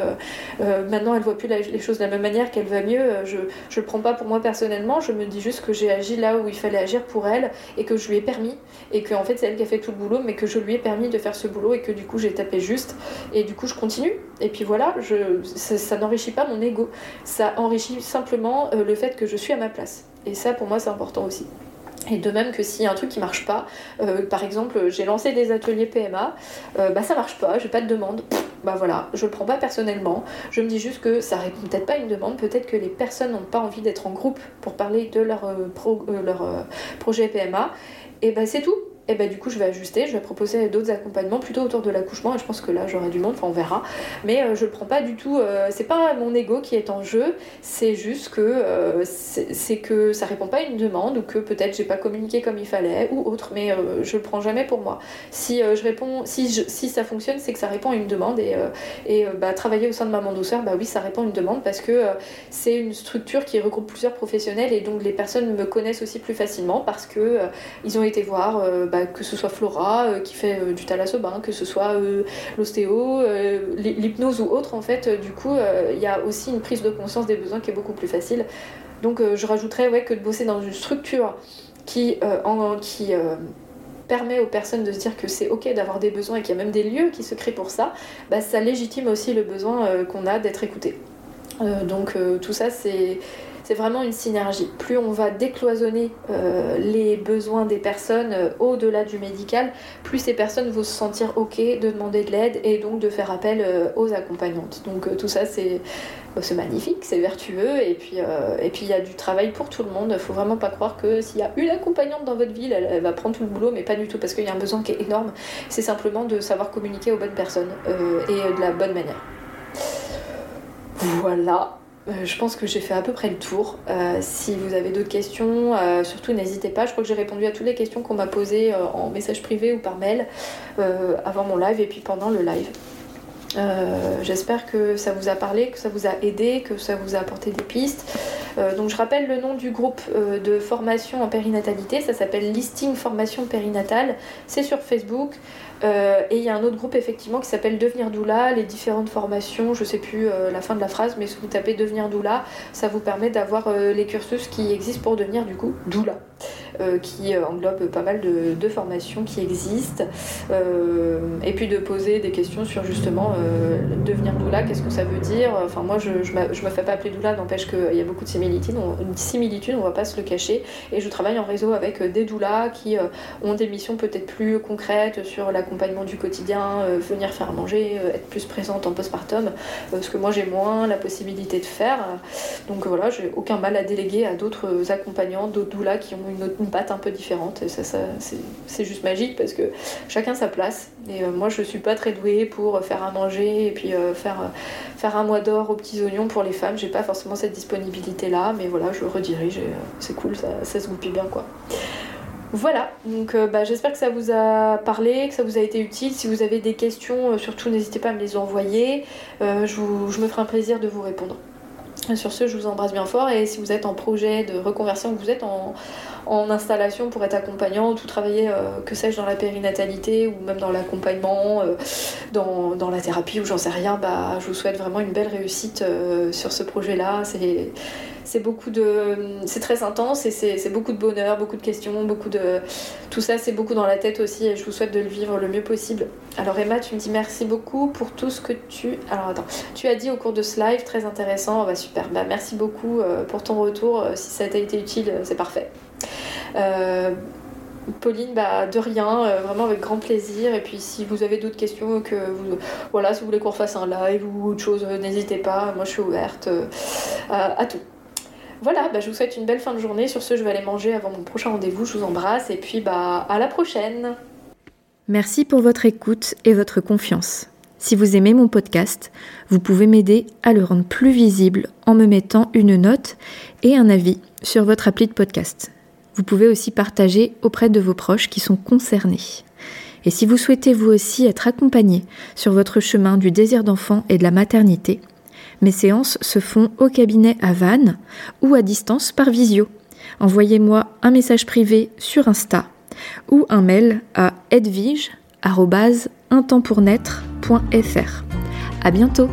maintenant elle voit plus les choses de la même manière, qu'elle va mieux. Je le prends pas pour moi personnellement. Je me dis juste que j'ai agi là où il fallait agir pour elle et que je lui ai permis, et que en fait c'est elle qui a fait tout le boulot, mais que je lui ai permis de faire ce boulot et que du coup j'ai tapé juste et du coup je continue. Et puis voilà, ça n'enrichit pas mon ego, ça enrichit simplement le fait que je suis à ma place. Et ça, pour moi, c'est important aussi. Et de même que s'il y a un truc qui marche pas, par exemple, j'ai lancé des ateliers PMA, ça marche pas, j'ai pas de demande. Voilà, je le prends pas personnellement, je me dis juste que ça répond peut-être pas à une demande, peut-être que les personnes n'ont pas envie d'être en groupe pour parler de leur projet PMA, et c'est tout. Et du coup je vais ajuster, je vais proposer d'autres accompagnements plutôt autour de l'accouchement, et je pense que là j'aurai du monde, on verra, mais je le prends pas du tout, c'est pas mon ego qui est en jeu, c'est juste que c'est que ça répond pas à une demande, ou que peut-être j'ai pas communiqué comme il fallait ou autre, mais je le prends jamais pour moi. Si je réponds, si ça fonctionne, c'est que ça répond à une demande, et travailler au sein de Maman Douceur, oui, ça répond à une demande, parce que c'est une structure qui regroupe plusieurs professionnels, et donc les personnes me connaissent aussi plus facilement parce que ils ont été voir que ce soit Flora qui fait du thalasso-bain, que ce soit l'ostéo, l'hypnose ou autre, en fait, du coup, il y a aussi une prise de conscience des besoins qui est beaucoup plus facile. Donc je rajouterais que de bosser dans une structure qui permet aux personnes de se dire que c'est ok d'avoir des besoins et qu'il y a même des lieux qui se créent pour ça, ça légitime aussi le besoin qu'on a d'être écouté. Donc tout ça, c'est vraiment une synergie. Plus on va décloisonner les besoins des personnes au-delà du médical, plus ces personnes vont se sentir ok de demander de l'aide et donc de faire appel aux accompagnantes. Donc tout ça c'est magnifique, c'est vertueux, et puis il y a du travail pour tout le monde. Faut vraiment pas croire que s'il y a une accompagnante dans votre ville, elle va prendre tout le boulot, mais pas du tout, parce qu'il y a un besoin qui est énorme. C'est simplement de savoir communiquer aux bonnes personnes et de la bonne manière. Voilà. Je pense que j'ai fait à peu près le tour. Si vous avez d'autres questions, surtout n'hésitez pas. Je crois que j'ai répondu à toutes les questions qu'on m'a posées en message privé ou par mail avant mon live et puis pendant le live. J'espère que ça vous a parlé, que ça vous a aidé, que ça vous a apporté des pistes. Donc je rappelle le nom du groupe de formation en périnatalité, ça s'appelle Listing Formation Périnatale, c'est sur Facebook, et il y a un autre groupe effectivement qui s'appelle Devenir Doula, les différentes formations, je sais plus la fin de la phrase, mais si vous tapez Devenir Doula, ça vous permet d'avoir les cursus qui existent pour devenir du coup doula, qui englobe pas mal de formations qui existent, et puis de poser des questions sur justement devenir doula, qu'est-ce que ça veut dire. Enfin moi je me fais pas appeler doula, n'empêche qu'il y a beaucoup de similitudes, on va pas se le cacher, et je travaille en réseau avec des doulas qui ont des missions peut-être plus concrètes sur l'accompagnement du quotidien, venir faire à manger, être plus présente en postpartum, ce que moi j'ai moins la possibilité de faire, donc voilà, j'ai aucun mal à déléguer à d'autres accompagnants, d'autres doulas qui ont une patte un peu différente, et ça c'est juste magique parce que chacun sa place, et moi je suis pas très douée pour faire à manger et puis faire un mois d'or aux petits oignons pour les femmes, j'ai pas forcément cette disponibilité là, mais voilà, je redirige, et c'est cool, ça se goupille bien quoi. Voilà, donc j'espère que ça vous a parlé, que ça vous a été utile. Si vous avez des questions, surtout n'hésitez pas à me les envoyer, je me ferai un plaisir de vous répondre. Sur ce, je vous embrasse bien fort, et si vous êtes en projet de reconversion, que vous êtes en installation pour être accompagnant, ou travailler, que sais-je, dans la périnatalité, ou même dans l'accompagnement, dans la thérapie, ou j'en sais rien, je vous souhaite vraiment une belle réussite sur ce projet-là. C'est très intense, et c'est beaucoup de bonheur, beaucoup de questions, tout ça c'est beaucoup dans la tête aussi, et je vous souhaite de le vivre le mieux possible. Alors Emma, tu me dis merci beaucoup pour tout ce que tu as dit au cours de ce live, très intéressant, super, merci beaucoup pour ton retour, si ça t'a été utile c'est parfait. Pauline, de rien, vraiment avec grand plaisir, et puis si vous avez d'autres questions, si vous voulez qu'on refasse un live ou autre chose, n'hésitez pas, moi je suis ouverte à tout. Voilà, je vous souhaite une belle fin de journée. Sur ce, je vais aller manger avant mon prochain rendez-vous. Je vous embrasse et puis à la prochaine. Merci pour votre écoute et votre confiance. Si vous aimez mon podcast, vous pouvez m'aider à le rendre plus visible en me mettant une note et un avis sur votre appli de podcast. Vous pouvez aussi partager auprès de vos proches qui sont concernés. Et si vous souhaitez vous aussi être accompagné sur votre chemin du désir d'enfant et de la maternité, mes séances se font au cabinet à Vannes ou à distance par visio. Envoyez-moi un message privé sur Insta ou un mail à edwige@untempournaître.fr. À bientôt!